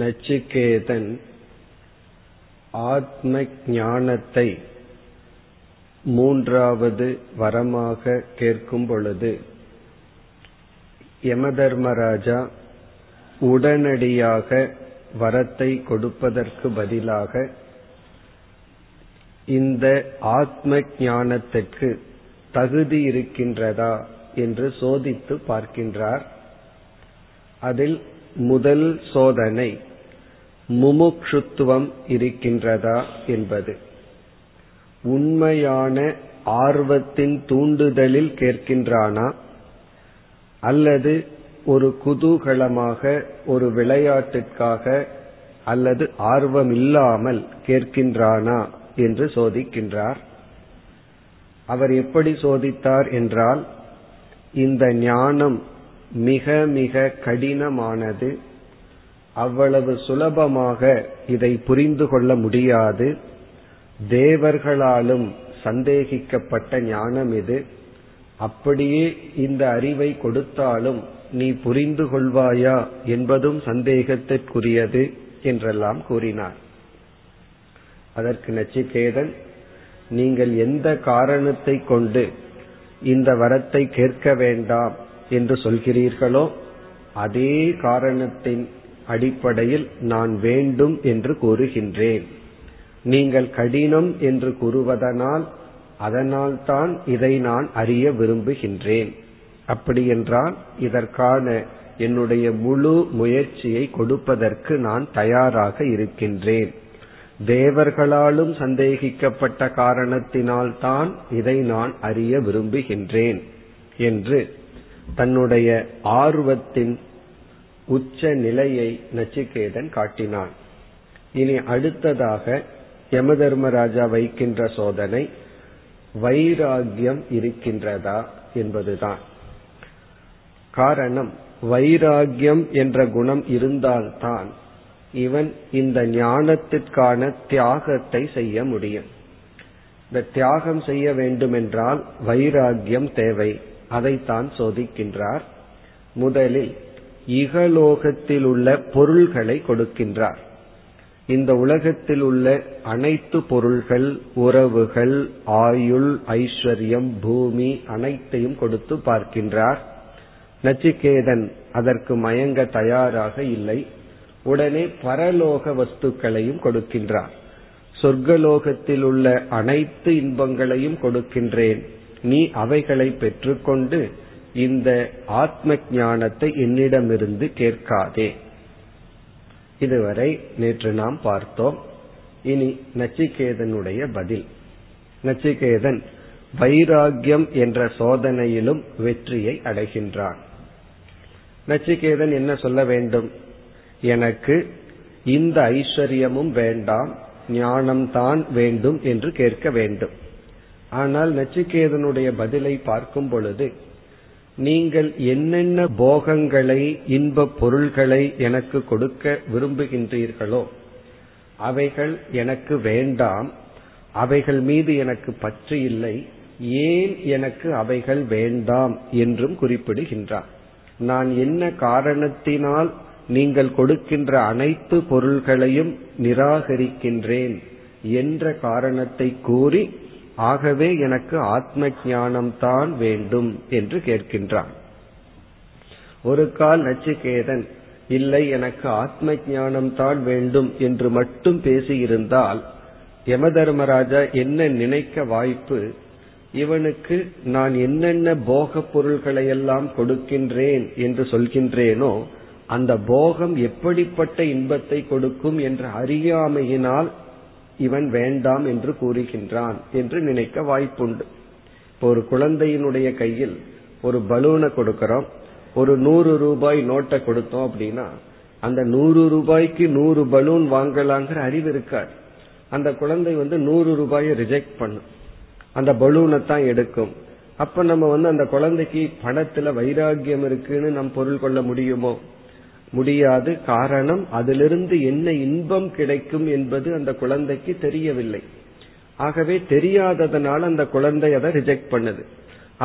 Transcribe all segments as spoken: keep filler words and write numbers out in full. நச்சிகேதன் ஆத்ம ஞானத்தை மூன்றாவது வரமாக கேட்கும் பொழுது யமதர்மராஜா உடனடியாக வரத்தை கொடுப்பதற்கு பதிலாக இந்த ஆத்ம ஞானத்துக்கு தகுதி இருக்கின்றதா என்று சோதித்து பார்க்கின்றார். அதில் முதல் சோதனை முமுக்ஷுத்துவம் இருக்கின்றதா என்பது. உண்மையான ஆர்வத்தின் தூண்டுதலில் கேட்கின்றானா அல்லது ஒரு குதூகலமாக, ஒரு விளையாட்டிற்காக அல்லது ஆர்வம் இல்லாமல் கேட்கின்றானா என்று சோதிக்கின்றார். அவர் எப்படி சோதித்தார் என்றால், இந்த ஞானம் மிக மிக கடினமானது, அவ்வளவு சுலபமாக இதை புரிந்து கொள்ள முடியாது, தேவர்களாலும் சந்தேகிக்கப்பட்ட ஞானம் இது, அப்படியே இந்த அறிவை கொடுத்தாலும் நீ புரிந்து கொள்வாயா என்பதும் சந்தேகத்திற்குரியது என்றெல்லாம் கூறினார். அதற்கு நச்சிகேதன், நீங்கள் எந்த காரணத்தை கொண்டு இந்த வரத்தை கேட்க வேண்டாம் என்று சொல்கிறீர்களோ அதே காரணத்தின் அடிப்படையில் நான் வேண்டும் என்று கூறுகின்றேன். நீங்கள் கடினம் என்று கூறுவதனால் அதனால்தான் இதை நான் அறிய விரும்புகின்றேன். அப்படியென்றால் இதற்கான என்னுடைய முழு முயற்சியை கொடுப்பதற்கு நான் தயாராக இருக்கின்றேன். தேவர்களாலும் சந்தேகிக்கப்பட்ட காரணத்தினால்தான் இதை நான் அறிய விரும்புகின்றேன் என்று தன்னுடைய ஆர்வத்தின் உச்ச நிலையை நச்சிகேதன் காட்டினான். இனி அடுத்ததாக யமதர்மராஜா வைக்கின்ற சோதனை வைராகியம் இருக்கின்றதா என்பதுதான். காரணம், வைராகியம் என்ற குணம் இருந்தால்தான் இவன் இந்த ஞானத்திற்கான தியாகத்தை செய்ய முடியும். இந்த தியாகம் செய்ய வேண்டுமென்றால் வைராகியம் தேவை. அதைத்தான் சோதிக்கின்றார். முதலில் இகலோகத்தில் உள்ள பொருள்களை கொடுக்கின்றார். இந்த உலகத்தில் உள்ள அனைத்து பொருள்கள், உறவுகள், ஆயுள், ஐஸ்வர்யம், பூமி அனைத்தையும் கொடுத்து பார்க்கின்றார். நச்சிகேதன் அதற்கு மயங்க தயாராக இல்லை. உடனே பரலோக வஸ்துக்களையும் கொடுக்கின்றார். சொர்க்கலோகத்தில் உள்ள அனைத்து இன்பங்களையும் கொடுக்கின்றேன், நீ அவைகளை பெற்றுக்கொண்டு இந்த ஆத்ம ஞானத்தை என்னிடமிருந்து கேட்காதே. இதுவரை நேற்று நாம் பார்த்தோம். இனி நச்சிகேதனுடைய பதில். நச்சிகேதன் வைராகியம் என்ற சோதனையிலும் வெற்றியை அடைகின்றான். நச்சிகேதன் என்ன சொல்ல வேண்டும்? எனக்கு இந்த ஐஸ்வர்யமும் வேண்டாம், ஞானம்தான் வேண்டும் என்று கேட்க வேண்டும். ஆனால் நச்சிகேதனுடைய பதிலை பார்க்கும் பொழுது, நீங்கள் என்னென்ன போகங்களை, இன்ப பொருள்களை எனக்கு கொடுக்க விரும்புகின்றீர்களோ அவைகள் எனக்கு வேண்டாம், அவைகள் மீது எனக்கு பற்று இல்லை, ஏன் எனக்கு அவைகள் வேண்டாம் என்றும் குறிப்பிடுகின்றார். நான் என்ன காரணத்தினால் நீங்கள் கொடுக்கின்ற அனைத்து பொருள்களையும் நிராகரிக்கின்றேன் என்ற காரணத்தை கூறி, ஆகவே எனக்கு ஆத்ம ஞானம்தான் வேண்டும் என்று கேட்கின்றான். ஒரு கால் நச்சிகேதன், இல்லை எனக்கு ஆத்ம ஞானம்தான் வேண்டும் என்று மட்டும் பேசியிருந்தால் யமதர்மராஜா என்ன நினைக்க வாய்ப்பு? இவனுக்கு நான் என்னென்ன போக பொருள்களையெல்லாம் கொடுக்கின்றேன் என்று சொல்கின்றேனோ அந்த போகம் எப்படிப்பட்ட இன்பத்தை கொடுக்கும் என்ற அறியாமையினால் இவன் வேண்டாம் என்று கூறுகின்றான் என்று நினைக்க வாய்ப்புண்டு. இப்போ ஒரு குழந்தையினுடைய கையில் ஒரு பலூனை கொடுக்கிறோம், ஒரு நூறு ரூபாய் நோட்டை கொடுத்தோம் அப்படின்னா அந்த நூறு ரூபாய்க்கு நூறு பலூன் வாங்கலாங்கிற அறிவு இருக்காது. அந்த குழந்தை வந்து நூறு ரூபாயை ரிஜெக்ட் பண்ணும், அந்த பலூனை தான் எடுக்கும். அப்ப நம்ம வந்து அந்த குழந்தைக்கு பணத்துல வைராகியம் இருக்குன்னு நம்ம பொருள் கொள்ள முடியுமோ? முடியாது. காரணம், அதிலிருந்து என்ன இன்பம் கிடைக்கும் என்பது அந்த குழந்தைக்கு தெரியவில்லை. ஆகவே தெரியாததனால் அந்த குழந்தை அதை ரிஜெக்ட் பண்ணுது.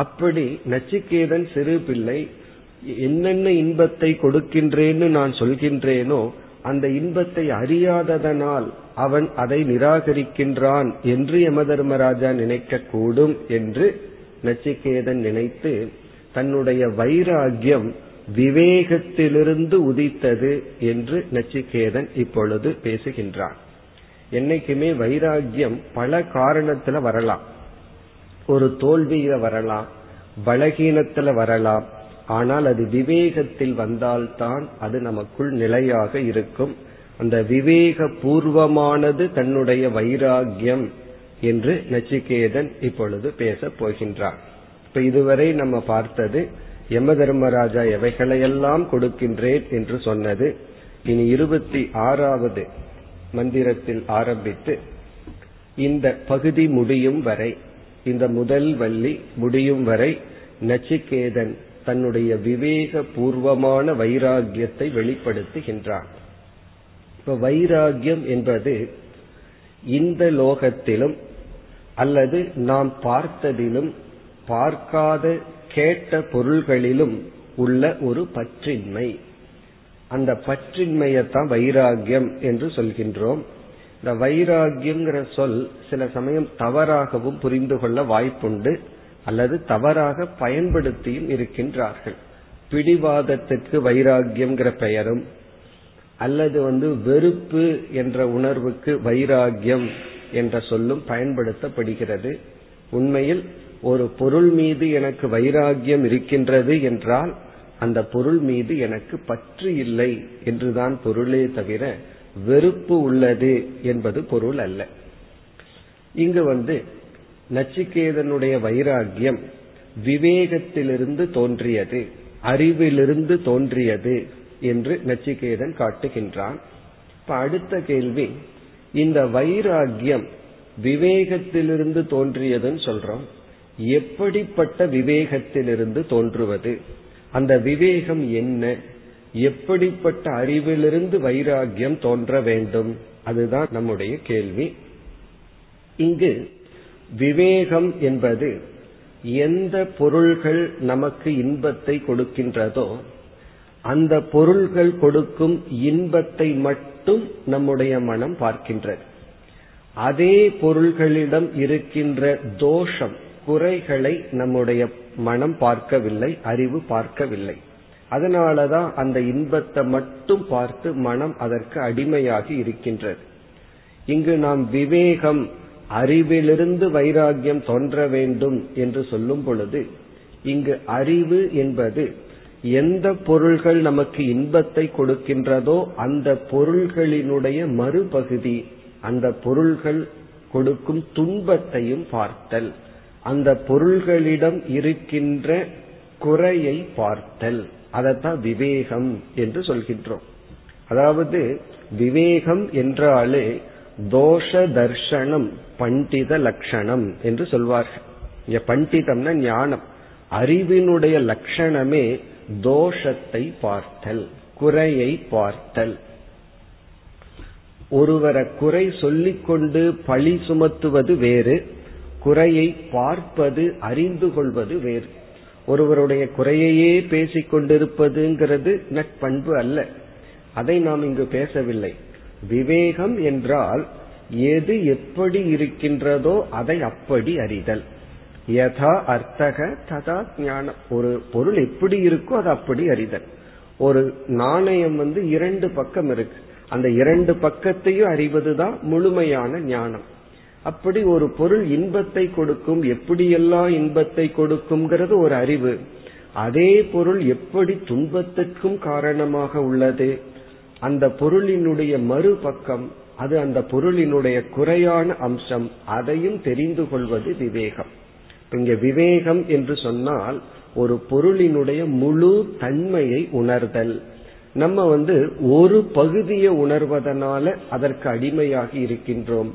அப்படி நச்சிகேதன் சிறு பிள்ளை என்னென்ன இன்பத்தை கொடுக்கின்றேன்னு நான் சொல்கின்றேனோ அந்த இன்பத்தை அறியாததனால் அவன் அதை நிராகரிக்கின்றான் என்று யமதர்மராஜா நினைக்க கூடும் என்று நச்சிகேதன் நினைத்து தன்னுடைய வைராகியம் விவேகத்திலிருந்து உதித்தது என்று நச்சிகேதன் இப்பொழுது பேசுகின்றான். என்னைக்குமே வைராகியம் பல காரணத்துல வரலாம். ஒரு தோல்வியில வரலாம், பலகீனத்துல வரலாம். ஆனால் அது விவேகத்தில் வந்தால்தான் அது நமக்குள் நிலையாக இருக்கும். அந்த விவேக பூர்வமானது தன்னுடைய வைராகியம் என்று நச்சிகேதன் இப்பொழுது பேச போகின்றான். இப்ப இதுவரை நம்ம பார்த்தது யம தர்மராஜா எவைகளையெல்லாம் கொடுக்கின்றேன் என்று சொன்னது. இனி இருபத்தி ஆறாவது மந்திரத்தில் ஆரம்பித்து இந்த பகுதி முடியும் வரை, இந்த முதல் வள்ளி முடியும் வரை நச்சிகேதன் தன்னுடைய விவேக பூர்வமான வைராகியத்தை வெளிப்படுத்துகின்றான். இப்ப வைராகியம் என்பது இந்த லோகத்திலும் அல்லது நாம் பார்த்ததிலும் பார்க்காத கேட்ட பொருள்களிலும் உள்ள ஒரு பற்றின்மை. அந்த பற்றின்மையத்தான் வைராகியம் என்று சொல்கின்றோம். இந்த வைராகியம்ங்கிற சொல் சில சமயம் தவறாகவும் புரிந்து கொள்ள வாய்ப்புண்டு, அல்லது தவறாக பயன்படுத்தியும் இருக்கின்றார்கள். பிடிவாதத்திற்கு வைராகியம்ங்கிற பெயரும், அல்லது வந்து வெறுப்பு என்ற உணர்வுக்கு வைராகியம் என்ற சொல்லும் பயன்படுத்தப்படுகிறது. உண்மையில் ஒரு பொருள் மீது எனக்கு வைராகியம் இருக்கின்றது என்றால் அந்த பொருள் மீது எனக்கு பற்று இல்லை என்றுதான் பொருளே தவிர வெறுப்பு உள்ளது என்பது பொருள் அல்ல. இங்கு வந்து நச்சிகேதனுடைய வைராகியம் விவேகத்திலிருந்து தோன்றியது, அறிவிலிருந்து தோன்றியது என்று நச்சிகேதன் காட்டுகின்றான். இப்ப அடுத்த கேள்வி, இந்த வைராகியம் விவேகத்திலிருந்து தோன்றியதுன்னு சொல்றோம், எப்படிப்பட்ட விவேகத்திலிருந்து தோன்றுவது, அந்த விவேகம் என்ன, எப்படிப்பட்ட அறிவிலிருந்து வைராகியம் தோன்ற வேண்டும், அதுதான் நம்முடைய கேள்வி. இங்கு விவேகம் என்பது எந்த பொருள்கள் நமக்கு இன்பத்தை கொடுக்கின்றதோ அந்த பொருள்கள் கொடுக்கும் இன்பத்தை மட்டும் நம்முடைய மனம் பார்க்கின்றது. அதே பொருள்களிடம் இருக்கின்ற தோஷம், குறைகளை நம்முடைய மனம் பார்க்கவில்லை, அறிவு பார்க்கவில்லை. அதனாலதான் அந்த இன்பத்தை மட்டும் பார்த்து மனம் அதற்கு அடிமையாகி இருக்கின்றது. இங்கு நாம் விவேகம், அறிவிலிருந்து வைராகியம் தோன்ற வேண்டும் என்று சொல்லும் பொழுது இங்கு அறிவு என்பது எந்த பொருள்கள் நமக்கு இன்பத்தை கொடுக்கின்றதோ அந்த பொருள்களினுடைய மறுபகுதி, அந்த பொருள்கள் கொடுக்கும் துன்பத்தையும் பார்த்தல், அந்த பொருள்களிடம் இருக்கின்ற குறையை பார்த்தல், அதத்தான் விவேகம் என்று சொல்கின்றோம். அதாவது விவேகம் என்றாலே தோஷ தர்ஷனம் பண்டித லட்சணம் என்று சொல்வார்கள். இங்க பண்டிதம்னா ஞானம். அறிவினுடைய லட்சணமே தோஷத்தை பார்த்தல், குறையை பார்த்தல். ஒருவரை குறை சொல்லிக்கொண்டு பழி சுமத்துவது வேறு, குறையை பார்ப்பது அறிந்து கொள்வது வேறு. ஒருவருடைய குறையையே பேசிக் கொண்டிருப்பதுங்கிறது நட்பண்பு அல்ல. அதை நாம் இங்கு பேசவில்லை. விவேகம் என்றால் எது எப்படி இருக்கின்றதோ அதை அப்படி அறிதல். யதா அர்த்தக ததா ஞானம். ஒரு பொருள் எப்படி இருக்கோ அது அப்படி அறிதல். ஒரு நாணயம் வந்து இரண்டு பக்கம் இருக்கு, அந்த இரண்டு பக்கத்தையும் அறிவதுதான் முழுமையான ஞானம். அப்படி ஒரு பொருள் இன்பத்தை கொடுக்கும், எப்படியெல்லாம் இன்பத்தை கொடுக்கும்ங்கிறது ஒரு அறிவு. அதே பொருள் எப்படி துன்பத்துக்கும் காரணமாக உள்ளது, அந்த பொருளினுடைய மறுபக்கம், அது அந்த பொருளினுடைய குறையான அம்சம், அதையும் தெரிந்து கொள்வது விவேகம். இங்க விவேகம் என்று சொன்னால் ஒரு பொருளினுடைய முழு தன்மையை உணர்தல். நம்ம வந்து ஒரு பகுதியை உணர்வதனால அதற்கு அடிமையாகி இருக்கின்றோம்.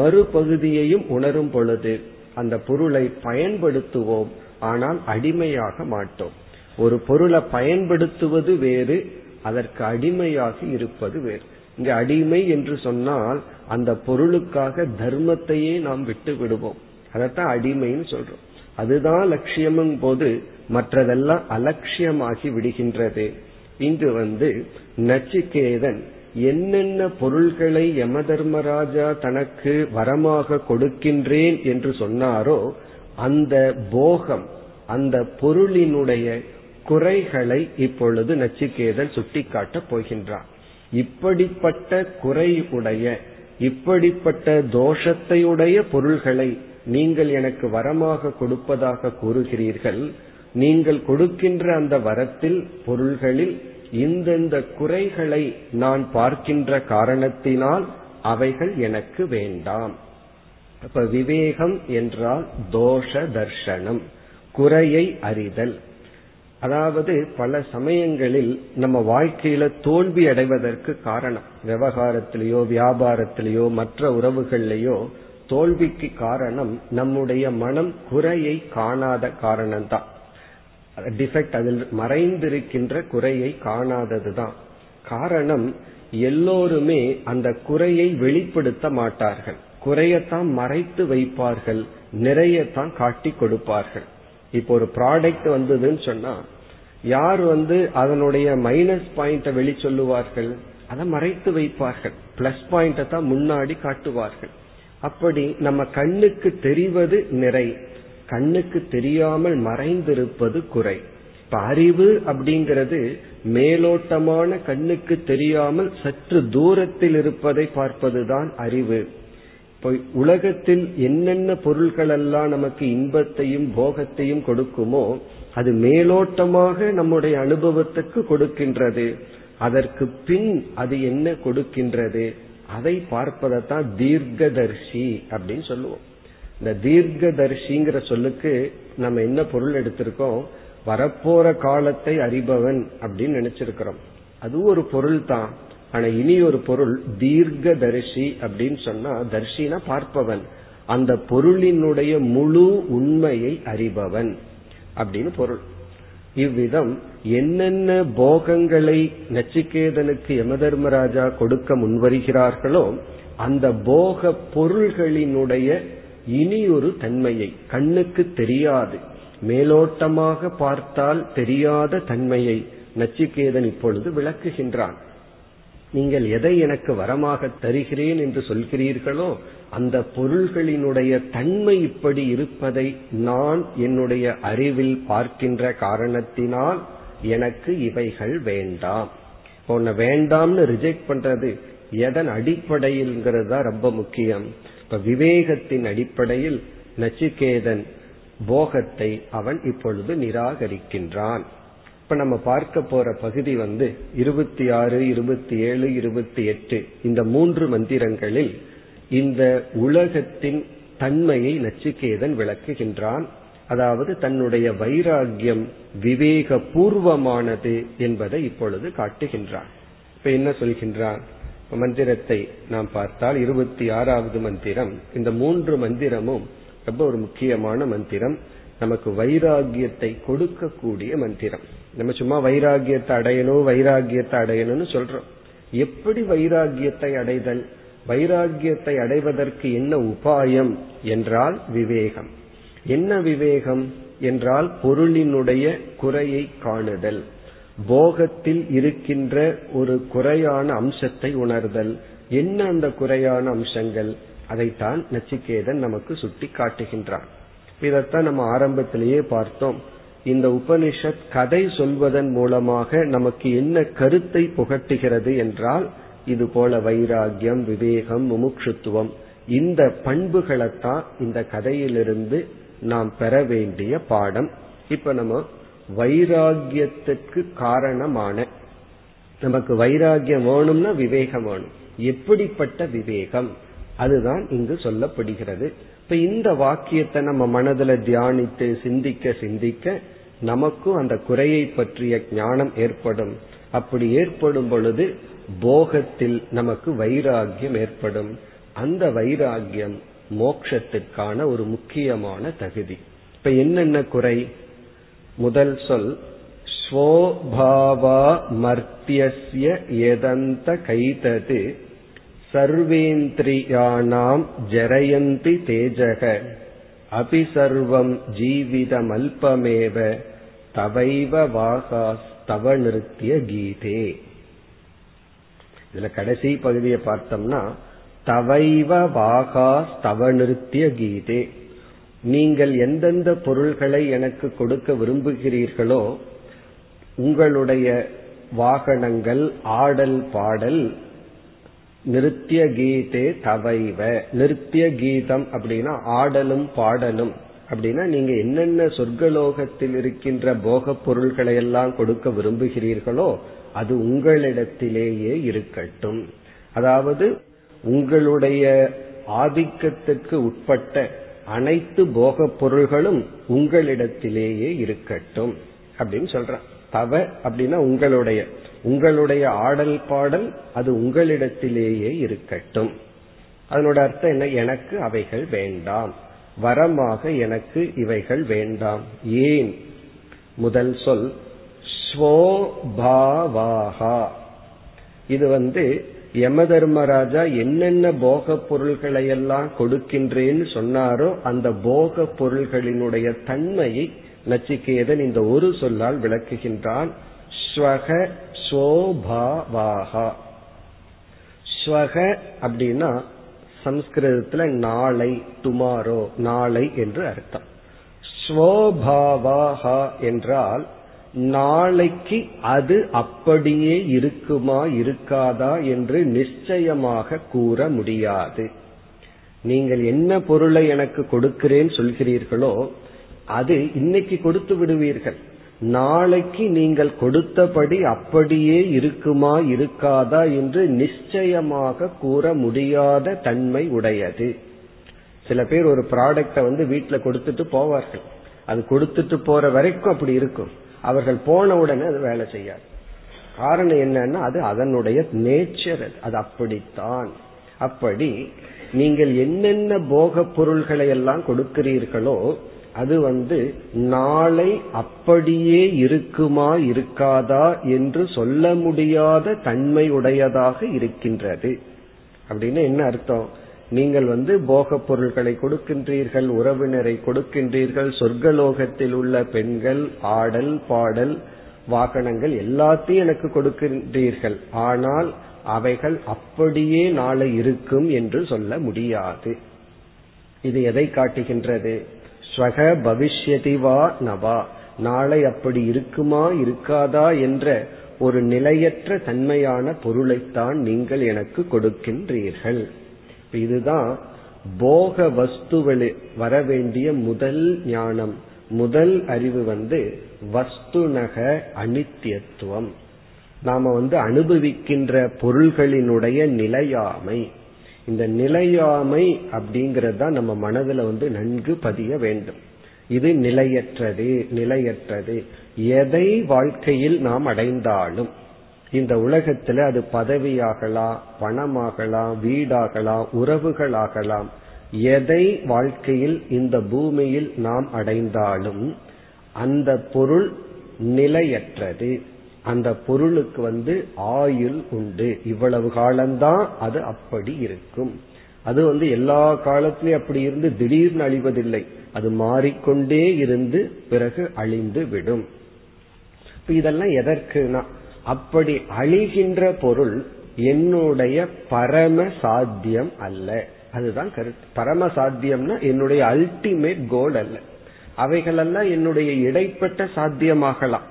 மறுபகுதியையும் உணரும் பொழுது அந்த பொருளை பயன்படுத்துவோம், ஆனால் அடிமையாக மாட்டோம். ஒரு பொருளை பயன்படுத்துவது வேறு, அதற்கு அடிமையாக இருப்பது வேறு. இங்கு அடிமை என்று சொன்னால் அந்த பொருளுக்காக தர்மத்தையே நாம் விட்டு விடுவோம், அதத்தான் அடிமைன்னு சொல்றோம். அதுதான் லட்சியமும் போது மற்றதெல்லாம் அலட்சியமாகி விடுகின்றது. இங்கு வந்து நச்சிகேதன் என்னென்ன பொருள்களை யம தர்மராஜா தனக்கு வரமாக கொடுக்கின்றேன் என்று சொன்னாரோ அந்த போகம், அந்த பொருளினுடைய குறைகளை இப்பொழுது நச்சிகேதன் சுட்டிக்காட்டப் போகின்றான். இப்படிப்பட்ட குறையுடைய, இப்படிப்பட்ட தோஷத்தையுடைய பொருள்களை நீங்கள் எனக்கு வரமாக கொடுப்பதாக கூறுகிறீர்கள். நீங்கள் கொடுக்கின்ற அந்த வரத்தில் பொருள்களில் இந்தந்த குறைகளை நான் பார்க்கின்ற காரணத்தினால் அவைகள் எனக்கு வேண்டாம். அப்ப விவேகம் என்றால் தோஷ தர்சனம், குறையை அறிதல். அதாவது பல சமயங்களில் நம்ம வாழ்க்கையில தோல்வி அடைவதற்கு காரணம், விவகாரத்திலேயோ வியாபாரத்திலேயோ மற்ற உறவுகளிலேயோ தோல்விக்கு காரணம் நம்முடைய மனம் குறையை காணாத காரணம்தான். டிஃபெக்ட், அதில் மறைந்திருக்கின்ற குறையை காணாததுதான் காரணம். எல்லோருமே அந்த குறையை வெளிப்படுத்த மாட்டார்கள், குறையத்தான் மறைத்து வைப்பார்கள், நிறையத்தான் காட்டி கொடுப்பார்கள். இப்போ ஒரு ப்ராடக்ட் வந்ததுன்னு சொன்னா யார் வந்து அதனுடைய மைனஸ் பாயிண்ட வெளி சொல்லுவார்கள், அதை மறைத்து வைப்பார்கள். பிளஸ் பாயிண்ட தான் முன்னாடி காட்டுவார்கள். அப்படி நம்ம கண்ணுக்கு தெரிவது நிறை, கண்ணுக்கு தெரியாமல் மறைந்திருப்பது குறை. இப்ப அறிவு அப்படிங்கிறது மேலோட்டமான கண்ணுக்கு தெரியாமல் சற்று தூரத்தில் இருப்பதை பார்ப்பதுதான் அறிவு. உலகத்தில் என்னென்ன பொருள்கள் எல்லாம் நமக்கு இன்பத்தையும் போகத்தையும் கொடுக்குமோ அது மேலோட்டமாக நம்முடைய அனுபவத்துக்கு கொடுக்கின்றது. அதற்கு பின் அது என்ன கொடுக்கின்றது அதை பார்ப்பதான் தீர்க்கதர்ஷி அப்படின்னு சொல்லுவோம். இந்த தீர்க்கதர்ஷிங்கிற சொல்லுக்கு நம்ம என்ன பொருள் எடுத்திருக்கோம், வரப்போற காலத்தை அறிபவன் அப்படின்னு நினைச்சிருக்கிறோம். அது ஒரு பொருள் தான். ஆனா இனி ஒரு பொருள் தீர்க்கதரிசி அப்படின்னு சொன்னா, தரிசினா பார்ப்பவன், அந்த பொருளினுடைய முழு உண்மையை அறிபவன் அப்படின்னு பொருள். இவ்விதம் என்னென்ன போகங்களை நச்சிகேதனுக்கு யமதர்மராஜா கொடுக்க முன்வருகிறார்களோ அந்த போக பொருள்களினுடைய இனி ஒரு தன்மையை, கண்ணுக்கு தெரியாது மேலோட்டமாக பார்த்தால் தெரியாத தன்மையை நச்சிகேதன் இப்பொழுது விளக்குகின்றான். நீங்கள் எதை எனக்கு வரமாக தருகிறேன் என்று சொல்கிறீர்களோ அந்த பொருள்களினுடைய தன்மை இப்படி இருப்பதை நான் என்னுடைய அறிவில் பார்க்கின்ற காரணத்தினால் எனக்கு இவைகள் வேண்டாம். உன்னை வேண்டாம்னு ரிஜெக்ட் பண்றது எதன் அடிப்படையில்ங்கிறது தான் ரொம்ப முக்கியம். இப்ப விவேகத்தின் அடிப்படையில் நச்சிகேதன் போகத்தை அவன் இப்பொழுது நிராகரிக்கின்றான். இப்ப நம்ம பார்க்க போற பகுதி வந்து இருபத்தி ஆறு, இருபத்தி ஏழு, இருபத்தி எட்டு இந்த மூன்று மந்திரங்களில் இந்த உலகத்தின் தன்மையை நச்சிகேதன் விளக்குகின்றான். அதாவது தன்னுடைய வைராகியம் விவேக பூர்வமானது என்பதை இப்பொழுது காட்டுகின்றான். இப்ப என்ன சொல்கின்றான் மந்திரத்தை நாம் பார்த்தால், இருபத்தி ஆறாவது மந்திரம். இந்த மூன்று மந்திரமும் ரொம்ப ஒரு முக்கியமான மந்திரம், நமக்கு வைராகியத்தை கொடுக்க கூடிய மந்திரம். நம்ம சும்மா வைராகியத்தை அடையணும் வைராகியத்தை அடையணும்னு சொல்றோம். எப்படி வைராகியத்தை அடைதல், வைராகியத்தை அடைவதற்கு என்ன உபாயம் என்றால் விவேகம். என்ன விவேகம் என்றால் பொருளினுடைய குறையை காணுதல், போகத்தில் இருக்கின்ற ஒரு குறையான அம்சத்தை உணர்தல். என்ன அந்த குறையான அம்சங்கள், அதைத்தான் நச்சிகேதன் நமக்கு சுட்டி காட்டுகின்றான். இதத்தான் நம்ம ஆரம்பத்திலேயே பார்த்தோம். இந்த உபனிஷத் கதை சொல்வதன் மூலமாக நமக்கு என்ன கருத்தை புகட்டுகிறது என்றால் இது போல வைராகியம், விவேகம், முமுட்சுத்துவம் இந்த பண்புகளைத்தான் இந்த கதையிலிருந்து நாம் பெற வேண்டிய பாடம். இப்ப நம்ம வைராகியத்துக்கு காரணமான, நமக்கு வைராகியம் வேணும்னா விவேகம் வேணும். எப்படிப்பட்ட விவேகம் அதுதான் இங்கு சொல்லப்படுகிறது. இப்ப இந்த வாக்கியத்தை நம்ம மனதில் தியானித்து சிந்திக்க சிந்திக்க நமக்கும் அந்த குறையை பற்றிய ஞானம் ஏற்படும். அப்படி ஏற்படும் பொழுது போகத்தில் நமக்கு வைராகியம் ஏற்படும். அந்த வைராகியம் மோட்சத்திற்கான ஒரு முக்கியமான தகுதி. இப்ப என்னென்ன குறை, முதல் சொல் ஸ்வோபாவா மர்த்தியஸ்ய யதந்த கைதது சர்வேந்திரியானாம் ஜரயந்தி தேஜக அபி சர்வம் ஜீவிதம் அல்பமேவ தவைவ வாகாஸ் தவ நிருத்ய கீதே. இதுல கடைசி பகுதியை பார்த்தோம்னா, தவைவ வாகா ஸ்தவ நிருத்திய கீதே, நீங்கள் எந்தெந்த பொருள்களை எனக்கு கொடுக்க விரும்புகிறீர்களோ உங்களுடைய வாகனங்கள், ஆடல் பாடல், நிருத்திய கீதே தவைவ. நிருத்திய கீதம் அப்படின்னா ஆடலும் பாடலும். அப்படின்னா நீங்க என்னென்ன சொர்க்கலோகத்தில் இருக்கின்ற போக பொருள்களை எல்லாம் கொடுக்க விரும்புகிறீர்களோ அது உங்களிடத்திலேயே இருக்கட்டும். அதாவது உங்களுடைய ஆதிக்கத்துக்கு உட்பட்ட அனைத்து போக பொருள்களும் உங்களிடத்திலேயே இருக்கட்டும் அப்படின்னு சொல்ற. தவ அப்படின்னா உங்களுடைய, உங்களுடைய ஆடல் பாடல் அது உங்களிடத்திலேயே இருக்கட்டும். அதனோட அர்த்தம் என்ன? எனக்கு அவைகள் வேண்டாம், வரமாக எனக்கு இவைகள் வேண்டாம். ஏன்? முதல் சொல் ஸ்வோபாவாஹா. இது வந்து யம தர்மராஜா என்னென்ன போக பொருள்களை எல்லாம் கொடுக்கின்றேன்னு சொன்னாரோ அந்த போக பொருள்களினுடைய தன்மையை நச்சிகேதன் இந்த ஒரு சொல்லால் விளக்குகின்றான். ஸ்வக ஸ்வோபாவாஹா. ஸ்வக அப்படின்னா சம்ஸ்கிருதத்துல நாளை, டுமாரோ, நாளை என்று அர்த்தம். ஸ்வோபாவாஹா என்றால் நாளைக்கு அது அப்படியே இருக்குமா இருக்காதா என்று நிச்சயமாக கூற முடியாது. நீங்கள் என்ன பொருளை எனக்கு கொடுக்கிறேன்னு சொல்கிறீர்களோ அது இன்னைக்கு கொடுத்து விடுவீர்கள், நாளைக்கு நீங்கள் கொடுத்தபடி அப்படியே இருக்குமா இருக்காதா என்று நிச்சயமாக கூற முடியாத தன்மை உடையது. சில பேர் ஒரு ப்ராடக்டை வந்து வீட்டில் கொடுத்துட்டு போவார்கள், அது கொடுத்துட்டு போற வரைக்கும் அப்படி இருக்கும், அவர்கள் போன உடனே அது வேலை செய்யாது. காரணம் என்னன்னா அது அதனுடைய நேச்சர், அது அப்படித்தான். அப்படி நீங்கள் என்னென்ன போக பொருள்களை எல்லாம் கொடுக்கிறீர்களோ அது வந்து நாளை அப்படியே இருக்குமா இருக்காதா என்று சொல்ல முடியாத தன்மையுடையதாக இருக்கின்றது. அப்படின்னு என்ன அர்த்தம்? நீங்கள் வந்து போக பொருள்களை கொடுக்கின்றீர்கள், உறவினரை கொடுக்கின்றீர்கள், சொர்க்கலோகத்தில் உள்ள பெண்கள், ஆடல் பாடல், வாகனங்கள் எல்லாத்தையும் எனக்கு கொடுக்கின்றீர்கள். ஆனால் அவைகள் அப்படியே நாளை இருக்கும் என்று சொல்ல முடியாது. இது எதை காட்டுகின்றது? ஸ்வக பவிஷ்யதி வா நவா, நாளை அப்படி இருக்குமா இருக்காதா என்ற ஒரு நிலையற்ற தன்மையான பொருளைத்தான் நீங்கள் எனக்கு கொடுக்கின்றீர்கள். இதுதான் போக வஸ்துவில் வர வேண்டிய முதல் ஞானம், முதல் அறிவு வந்து வஸ்துநக அனித்தியத்துவம். நாம வந்து அனுபவிக்கின்ற பொருள்களினுடைய நிலையாமை, இந்த நிலையாமை அப்படிங்கறத நம்ம மனதுல வந்து நன்கு பதிய வேண்டும். இது நிலையற்றது, நிலையற்றது. எதை வாழ்க்கையில் நாம் அடைந்தாலும் இந்த உலகத்துல அது பதவியாகலாம், பணமாகலாம், வீடாகலாம், உறவுகளாகலாம், எதை வாழ்க்கையில் இந்த பூமியில் நாம் அடைந்தாலும் அந்த பொருள் நிலையற்றது. அந்த பொருளுக்கு வந்து ஆயுள் உண்டு, இவ்வளவு காலம்தான் அது அப்படி இருக்கும். அது வந்து எல்லா காலத்திலயும் அப்படி இருந்து திடீர்னு அழிவதில்லை, அது மாறிக்கொண்டே இருந்து பிறகு அழிந்து விடும். இதெல்லாம் எதற்குனா, அப்படி அழிகின்ற பொருள் என்னுடைய பரம சாத்தியம் அல்ல. அதுதான் கருத்து. பரம சாத்தியம்னா என்னுடைய அல்டிமேட் கோல் அல்ல, அவைகளெல்லாம் என்னுடைய இடைப்பட்ட சாத்தியமாகலாம்,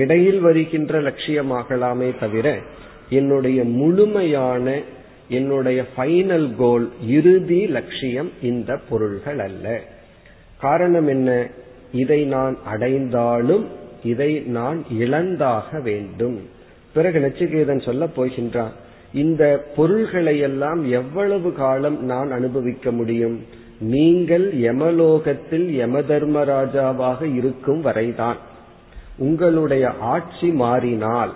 இடையில் வருகின்ற லட்சியமாகலாமே தவிர என்னுடைய முழுமையான, என்னுடைய ஃபைனல் கோல், இறுதி லட்சியம் இந்த பொருள்கள் அல்ல. காரணம் என்ன? இதை நான் அடைந்தாலும் இதை நான் இழந்தாக வேண்டும். பிறகு நச்சிகேதன் சொல்ல போகின்றான், இந்த பொருள்களை எல்லாம் எவ்வளவு காலம் நான் அனுபவிக்க முடியும்? நீங்கள் யமலோகத்தில் யம தர்மராஜாவாக இருக்கும் வரைதான். உங்களுடைய ஆட்சி மாறினால்,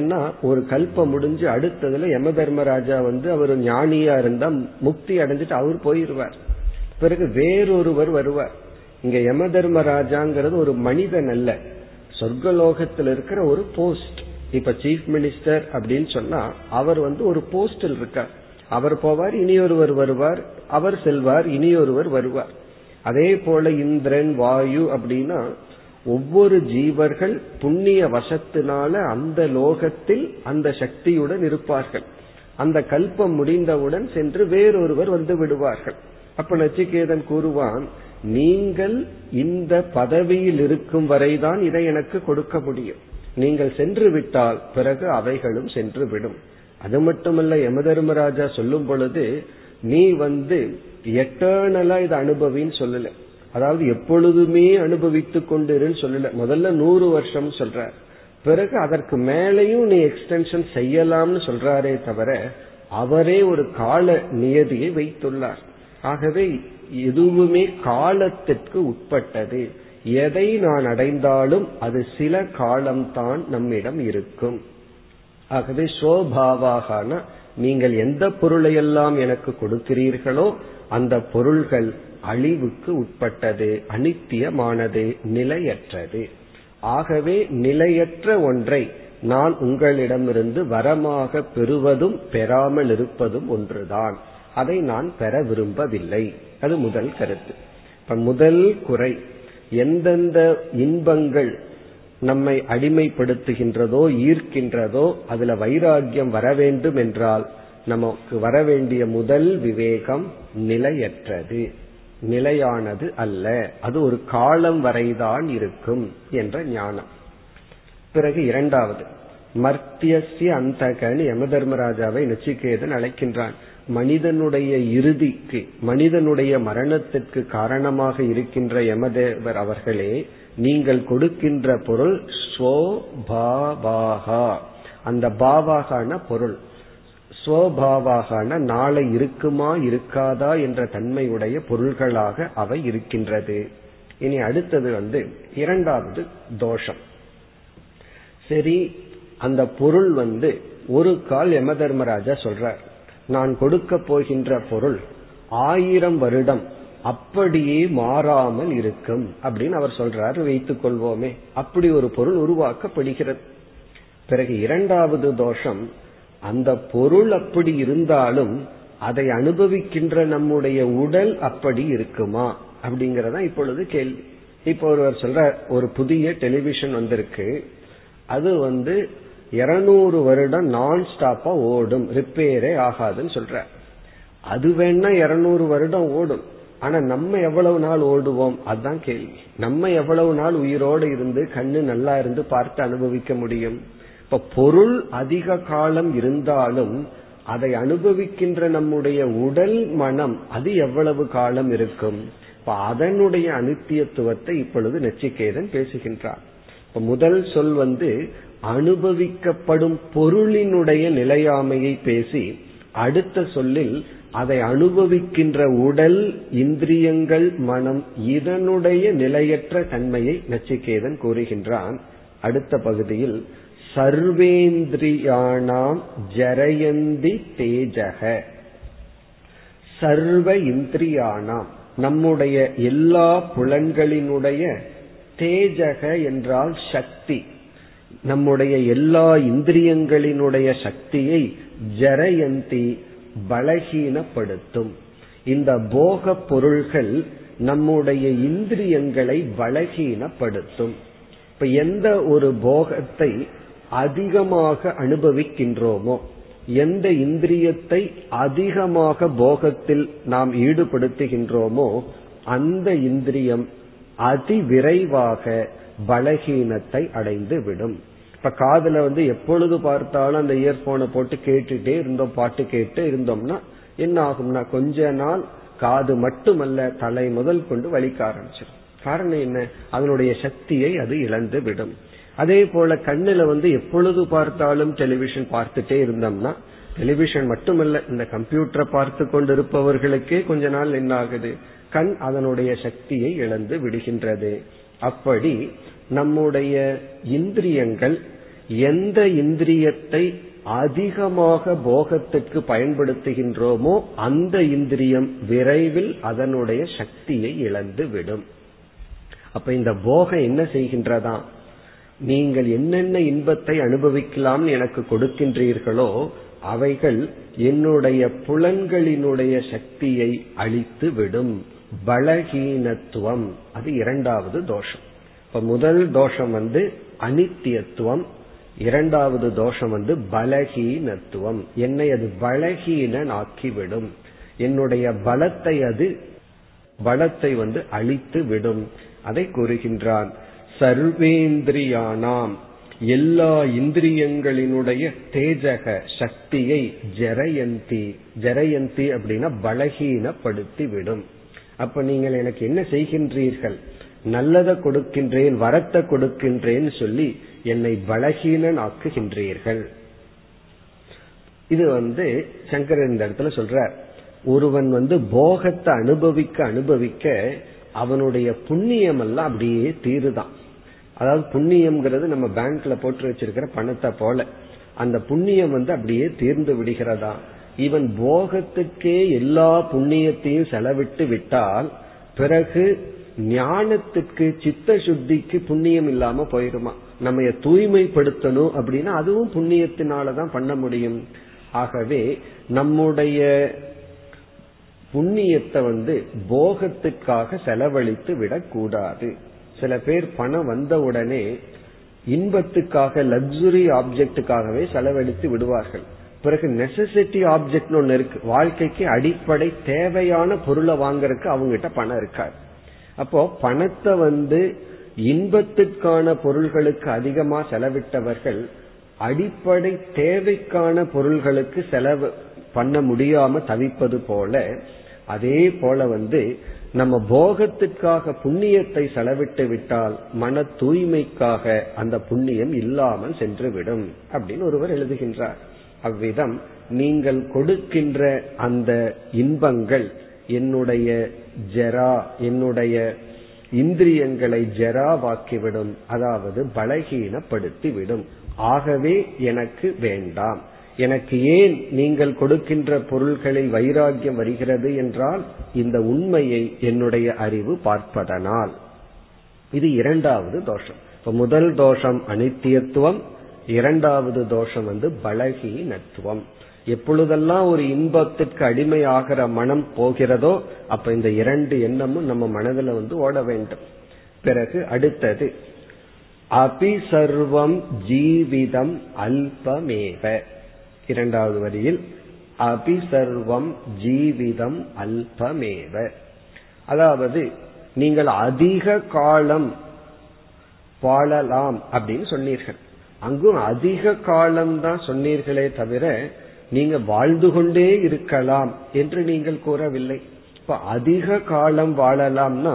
ஏன்னா ஒரு கல்பம் முடிஞ்சு அடுத்ததுல யம தர்மராஜா வந்து அவர் ஞானியா இருந்தா முக்தி அடைஞ்சிட்டு அவர் போயிருவார், பிறகு வேறொருவர் வருவார். இங்க யம தர்மராஜாங்கிறது ஒரு மனிதன் அல்ல, சொர்க்கலோகத்தில் இருக்கிற ஒரு போஸ்ட். இப்ப சீஃப் மினிஸ்டர் அப்படின்னு சொன்னா அவர் வந்து ஒரு போஸ்டில் இருக்கார், அவர் போவார், இனியொருவர் வருவார், அவர் செல்வார், இனியொருவர் வருவார். அதே போல இந்திரன், வாயு அப்படின்னா ஒவ்வொரு ஜீவர்கள் புண்ணிய வசத்தினால அந்த லோகத்தில் அந்த சக்தியுடன் இருப்பார்கள். அந்த கல்பம் முடிந்தவுடன் சென்று வேறொருவர் வந்து விடுவார்கள். அப்ப நச்சிகேதன் கூறுவான், நீங்கள் இந்த பதவியில் இருக்கும் வரைதான் இதை எனக்கு கொடுக்க முடியும், நீங்கள் சென்று விட்டால் பிறகு அவைகளும் சென்று விடும். அது மட்டுமல்ல, யமதர்மராஜா சொல்லும் பொழுது நீ வந்து எட்டர்னலா இதை அனுபவின்னு சொல்லல, அதாவது எப்பொழுதுமே அனுபவித்து கொண்டிருன்னு சொல்லல. முதல்ல நூறு வருஷம் சொல்ற, பிறகு அதற்கு மேலையும் நீ எக்ஸ்டென்ஷன் செய்யலாம்னு சொல்றாரே தவிர அவரே ஒரு கால நியதியை வைத்துள்ளார். ஆகவே எதுவுமே காலத்திற்கு உட்பட்டது, எதை நான் அடைந்தாலும் அது சில காலம்தான் நம்மிடம் இருக்கும். ஆகவே சோபாவாகன நீங்கள் எந்த பொருளையெல்லாம் எனக்கு கொடுக்கிறீர்களோ அந்த பொருள்கள் அழிவுக்கு உட்பட்டது, அனித்தியமானது, நிலையற்றது. ஆகவே நிலையற்ற ஒன்றை நான் உங்களிடமிருந்து வரமாக பெறுவதும் பெறாமல் இருப்பதும் ஒன்றுதான், அதை நான் பெற விரும்பவில்லை. அது முதல் கருத்து. இப்ப முதல் குறை, எந்தெந்த இன்பங்கள் நம்மை அடிமைப்படுத்துகின்றதோ ஈர்க்கின்றதோ அதுல வைராகியம் வர வேண்டும் என்றால் நமக்கு வர வேண்டிய முதல் விவேகம் நிலையற்றது, நிலையானது அல்ல, அது ஒரு காலம் வரைதான் இருக்கும் என்ற ஞானம். பிறகு இரண்டாவது மர்த்தியஸ்ய அந்தகன், யம தர்மராஜாவை நச்சிகேதன் அழைக்கின்றான். மனிதனுடைய இறுதிக்கு, மனிதனுடைய மரணத்திற்கு காரணமாக இருக்கின்ற யமதேவர் அவர்களே, நீங்கள் கொடுக்கின்ற பொருள் ஸ்வபாவாகா, அந்த பாவாகான பொருள், ஸ்வபாவாகான நாளை இருக்குமா இருக்காதா என்ற தன்மையுடைய பொருள்களாக அவை இருக்கின்றது. இனி அடுத்தது வந்து இரண்டாவது தோஷம். சரி, அந்த பொருள் வந்து ஒரு கால் யம தர்மராஜா சொல்றார், நான் கொடுக்க போகின்ற பொருள் ஆயிரம் வருடம் அப்படியே மாறாமல் இருக்கும் அப்படின்னு அவர் சொல்றாரு வைத்துக் கொள்வோமே. அப்படி ஒரு பொருள் உருவாக்கப்படுகிறது. பிறகு இரண்டாவது தோஷம், அந்த பொருள் அப்படி இருந்தாலும் அதை அனுபவிக்கின்ற நம்முடைய உடல் அப்படி இருக்குமா அப்படிங்கறதான் இப்பொழுது கேள்வி. இப்ப ஒருவர் சொல்ற, ஒரு புதிய டெலிவிஷன் வந்திருக்கு, அது வந்து இருநூறு வருடம் நான் ஸ்டாப்பா ஓடும், ரிப்பேரே ஆகாதுன்னு சொல்ற. அது வேணா இருநூறு வருடம் ஓடும், ஆனா நம்ம எவ்வளவு நாள் ஓடுவோம் அதுதான் கேள்வி. நம்ம எவ்வளவு நாள் உயிரோடு இருந்து கண்ணு நல்லா இருந்து பார்த்து அனுபவிக்க முடியும்? இப்ப பொருள் அதிக காலம் இருந்தாலும் அதை அனுபவிக்கின்ற நம்முடைய உடல் மனம் அது எவ்வளவு காலம் இருக்கும்? இப்ப அதனுடைய அனித்தியத்துவத்தை இப்பொழுது நச்சிகேதன் பேசுகின்றார். இப்ப முதல் சொல் வந்து அனுபவிக்கப்படும் பொருளினுடைய நிலையாமையை பேசி, அடுத்த சொல்லில் அதை அனுபவிக்கின்ற உடல், இந்திரியங்கள், மனம் இதனுடைய நிலையற்ற தன்மையை நச்சிகேதன் கூறுகின்றான். அடுத்த பகுதியில் சர்வேந்திரியானாம் ஜரயந்தி தேஜக, சர்வ இந்திரியானாம் நம்முடைய எல்லா புலன்களினுடைய, தேஜக என்றால் சக்தி, நம்முடைய எல்லா இந்திரியங்களினுடைய சக்தியை ஜரயந்தி பலகீனப்படுத்தும். இந்த போக பொருள்கள் நம்முடைய இந்திரியங்களை பலகீனப்படுத்தும். இப்ப எந்த ஒரு போகத்தை அதிகமாக அனுபவிக்கின்றோமோ, எந்த இந்திரியத்தை அதிகமாக போகத்தில் நாம் ஈடுபடுத்துகின்றோமோ அந்த இந்திரியம் அதிவிரைவாக பலகீனத்தை அடைந்து விடும். இப்ப காதுல வந்து எப்பொழுது பார்த்தாலும் அந்த இயர்போனை போட்டு கேட்டுட்டே இருந்தோம், பாட்டு கேட்டு இருந்தோம்னா என்ன ஆகும்னா கொஞ்ச நாள் காது மட்டுமல்ல தலை முதல் கொண்டு வலிக்க ஆரம்பிச்சிடும். காரணம் என்ன? அதனுடைய சக்தியை அது இழந்து விடும். அதே போல கண்ணுல வந்து எப்பொழுது பார்த்தாலும் டெலிவிஷன் பார்த்துட்டே இருந்தோம்னா, டெலிவிஷன் மட்டுமல்ல இந்த கம்ப்யூட்டரை பார்த்து கொண்டு இருப்பவர்களுக்கே கொஞ்ச நாள் என்ன ஆகுது, கண் அதனுடைய சக்தியை இழந்து விடுகின்றது. அப்படி நம்முடைய இந்திரியங்கள் எந்த இந்திரியத்தை அதிகமாக போகத்திற்கு பயன்படுத்துகின்றோமோ அந்த இந்திரியம் விரைவில் அதனுடைய சக்தியை இழந்து விடும். அப்ப இந்த போகம் என்ன செய்கின்றதா, நீங்கள் என்னென்ன இன்பத்தை அனுபவிக்கலாம் எனக்கு கொடுக்கின்றீர்களோ அவைகள் என்னுடைய புலன்களினுடைய சக்தியை அழித்து விடும், பலகீனத்துவம். அது இரண்டாவது தோஷம். இப்ப முதல் தோஷம் வந்து அனித்தியத்துவம், இரண்டாவது தோஷம் வந்து பலஹீனத்துவம். என்னை அது பலஹீனன் ஆக்கிவிடும், என்னுடைய பலத்தை அது பலத்தை வந்து அழித்து விடும். அதை கூறுகின்றான். சர்வேந்திரியானாம் எல்லா இந்திரியங்களினுடைய தேஜக சக்தியை ஜரயந்தி, ஜரயந்தி அப்படின்னா பலஹீனப்படுத்தி விடும். அப்ப நீங்கள் எனக்கு என்ன செய்கின்றீர்கள், நல்லதை கொடுக்கின்றேன் வரத்தை கொடுக்கின்றேன் சொல்லி என்னை பலஹீனன் ஆக்குகின்றீர்கள். இது வந்து சங்கரர் இந்த இடத்துல சொல்றார், ஒருவன் வந்து போகத்தை அனுபவிக்க அனுபவிக்க அவனுடைய புண்ணியம் எல்லாம் அப்படியே தீருதான். அதாவது புண்ணியம்ங்கிறது நம்ம பேங்க்ல போட்டு வச்சிருக்கிற பணத்தை போல, அந்த புண்ணியம் வந்து அப்படியே தீர்ந்து விடுகிறதா. இவன் போகத்துக்கே எல்லா புண்ணியத்தையும் செலவிட்டு விட்டால் பிறகு ஞானத்துக்கு சித்த சுத்திக்கு புண்ணியம் இல்லாம போயிருமா. நம்ம தூய்மைப்படுத்தணும் அப்படின்னா அதுவும் புண்ணியத்தினாலதான் பண்ண முடியும். ஆகவே நம்முடைய புண்ணியத்தை வந்து போகத்துக்காக செலவழித்து விடக்கூடாது. சில பேர் பணம் வந்த உடனே இன்பத்துக்காக லக்ஸுரி ஆப்ஜெக்டுக்காகவே செலவழித்து விடுவார்கள். பிறகு நெசசிட்டி ஆப்ஜெக்ட் ஒன்னு இருக்கு, வாழ்க்கைக்கு அடிப்படை தேவையான பொருளை வாங்கறதுக்கு அவங்ககிட்ட பணம் இருக்காது. அப்போ பணத்தை வந்து இன்பத்திற்கான பொருள்களுக்கு அதிகமா செலவிட்டவர்கள் அடிப்படை தேவைக்கான பொருள்களுக்கு செலவு பண்ண முடியாம தவிப்பது போல, அதே போல வந்து நம்ம போகத்திற்காக புண்ணியத்தை செலவிட்டு விட்டால் மன தூய்மைக்காக அந்த புண்ணியம் இல்லாமல் சென்றுவிடும் அப்படின்னு ஒருவர் எழுதுகின்றார். அவ்விதம் நீங்கள் கொடுக்கின்ற அந்த இன்பங்கள் என்னுடைய ஜரா, என்னுடைய இந்திரியங்களை ஜராவாக்கிவிடும், அதாவது பலகீனப்படுத்தி விடும். ஆகவே எனக்கு வேண்டாம். எனக்கு ஏன் நீங்கள் கொடுக்கின்ற பொருள்களில் வைராகியம் வருகிறது என்றால் இந்த உண்மையை என்னுடைய அறிவு பார்ப்பதனால். இது இரண்டாவது தோஷம். இப்ப முதல் தோஷம் அனித்தியத்துவம், இரண்டாவது தோஷம் வந்து பலகீனத்துவம். எப்பொழுதெல்லாம் ஒரு இன்பத்திற்கு அடிமையாகிற மனம் போகிறதோ அப்ப இந்த இரண்டு எண்ணமும் நம்ம மனதில் வந்து ஓட வேண்டும். பிறகு அடுத்தது அபி சர்வம் ஜீவிதம் அல்பமேவ, இரண்டாவது வரியில் அபி சர்வம் ஜீவிதம் அல்பமேவ, அதாவது நீங்கள் அதிக காலம் வாழலாம் அப்படின்னு சொன்னீர்கள். அங்கும் அதிக காலம் தான் சொன்னீர்களே தவிர நீங்க வாழ்ந்து கொண்டே இருக்கலாம் என்று நீங்கள் கூறவில்லை. இப்ப அதிக காலம் வாழலாம்னா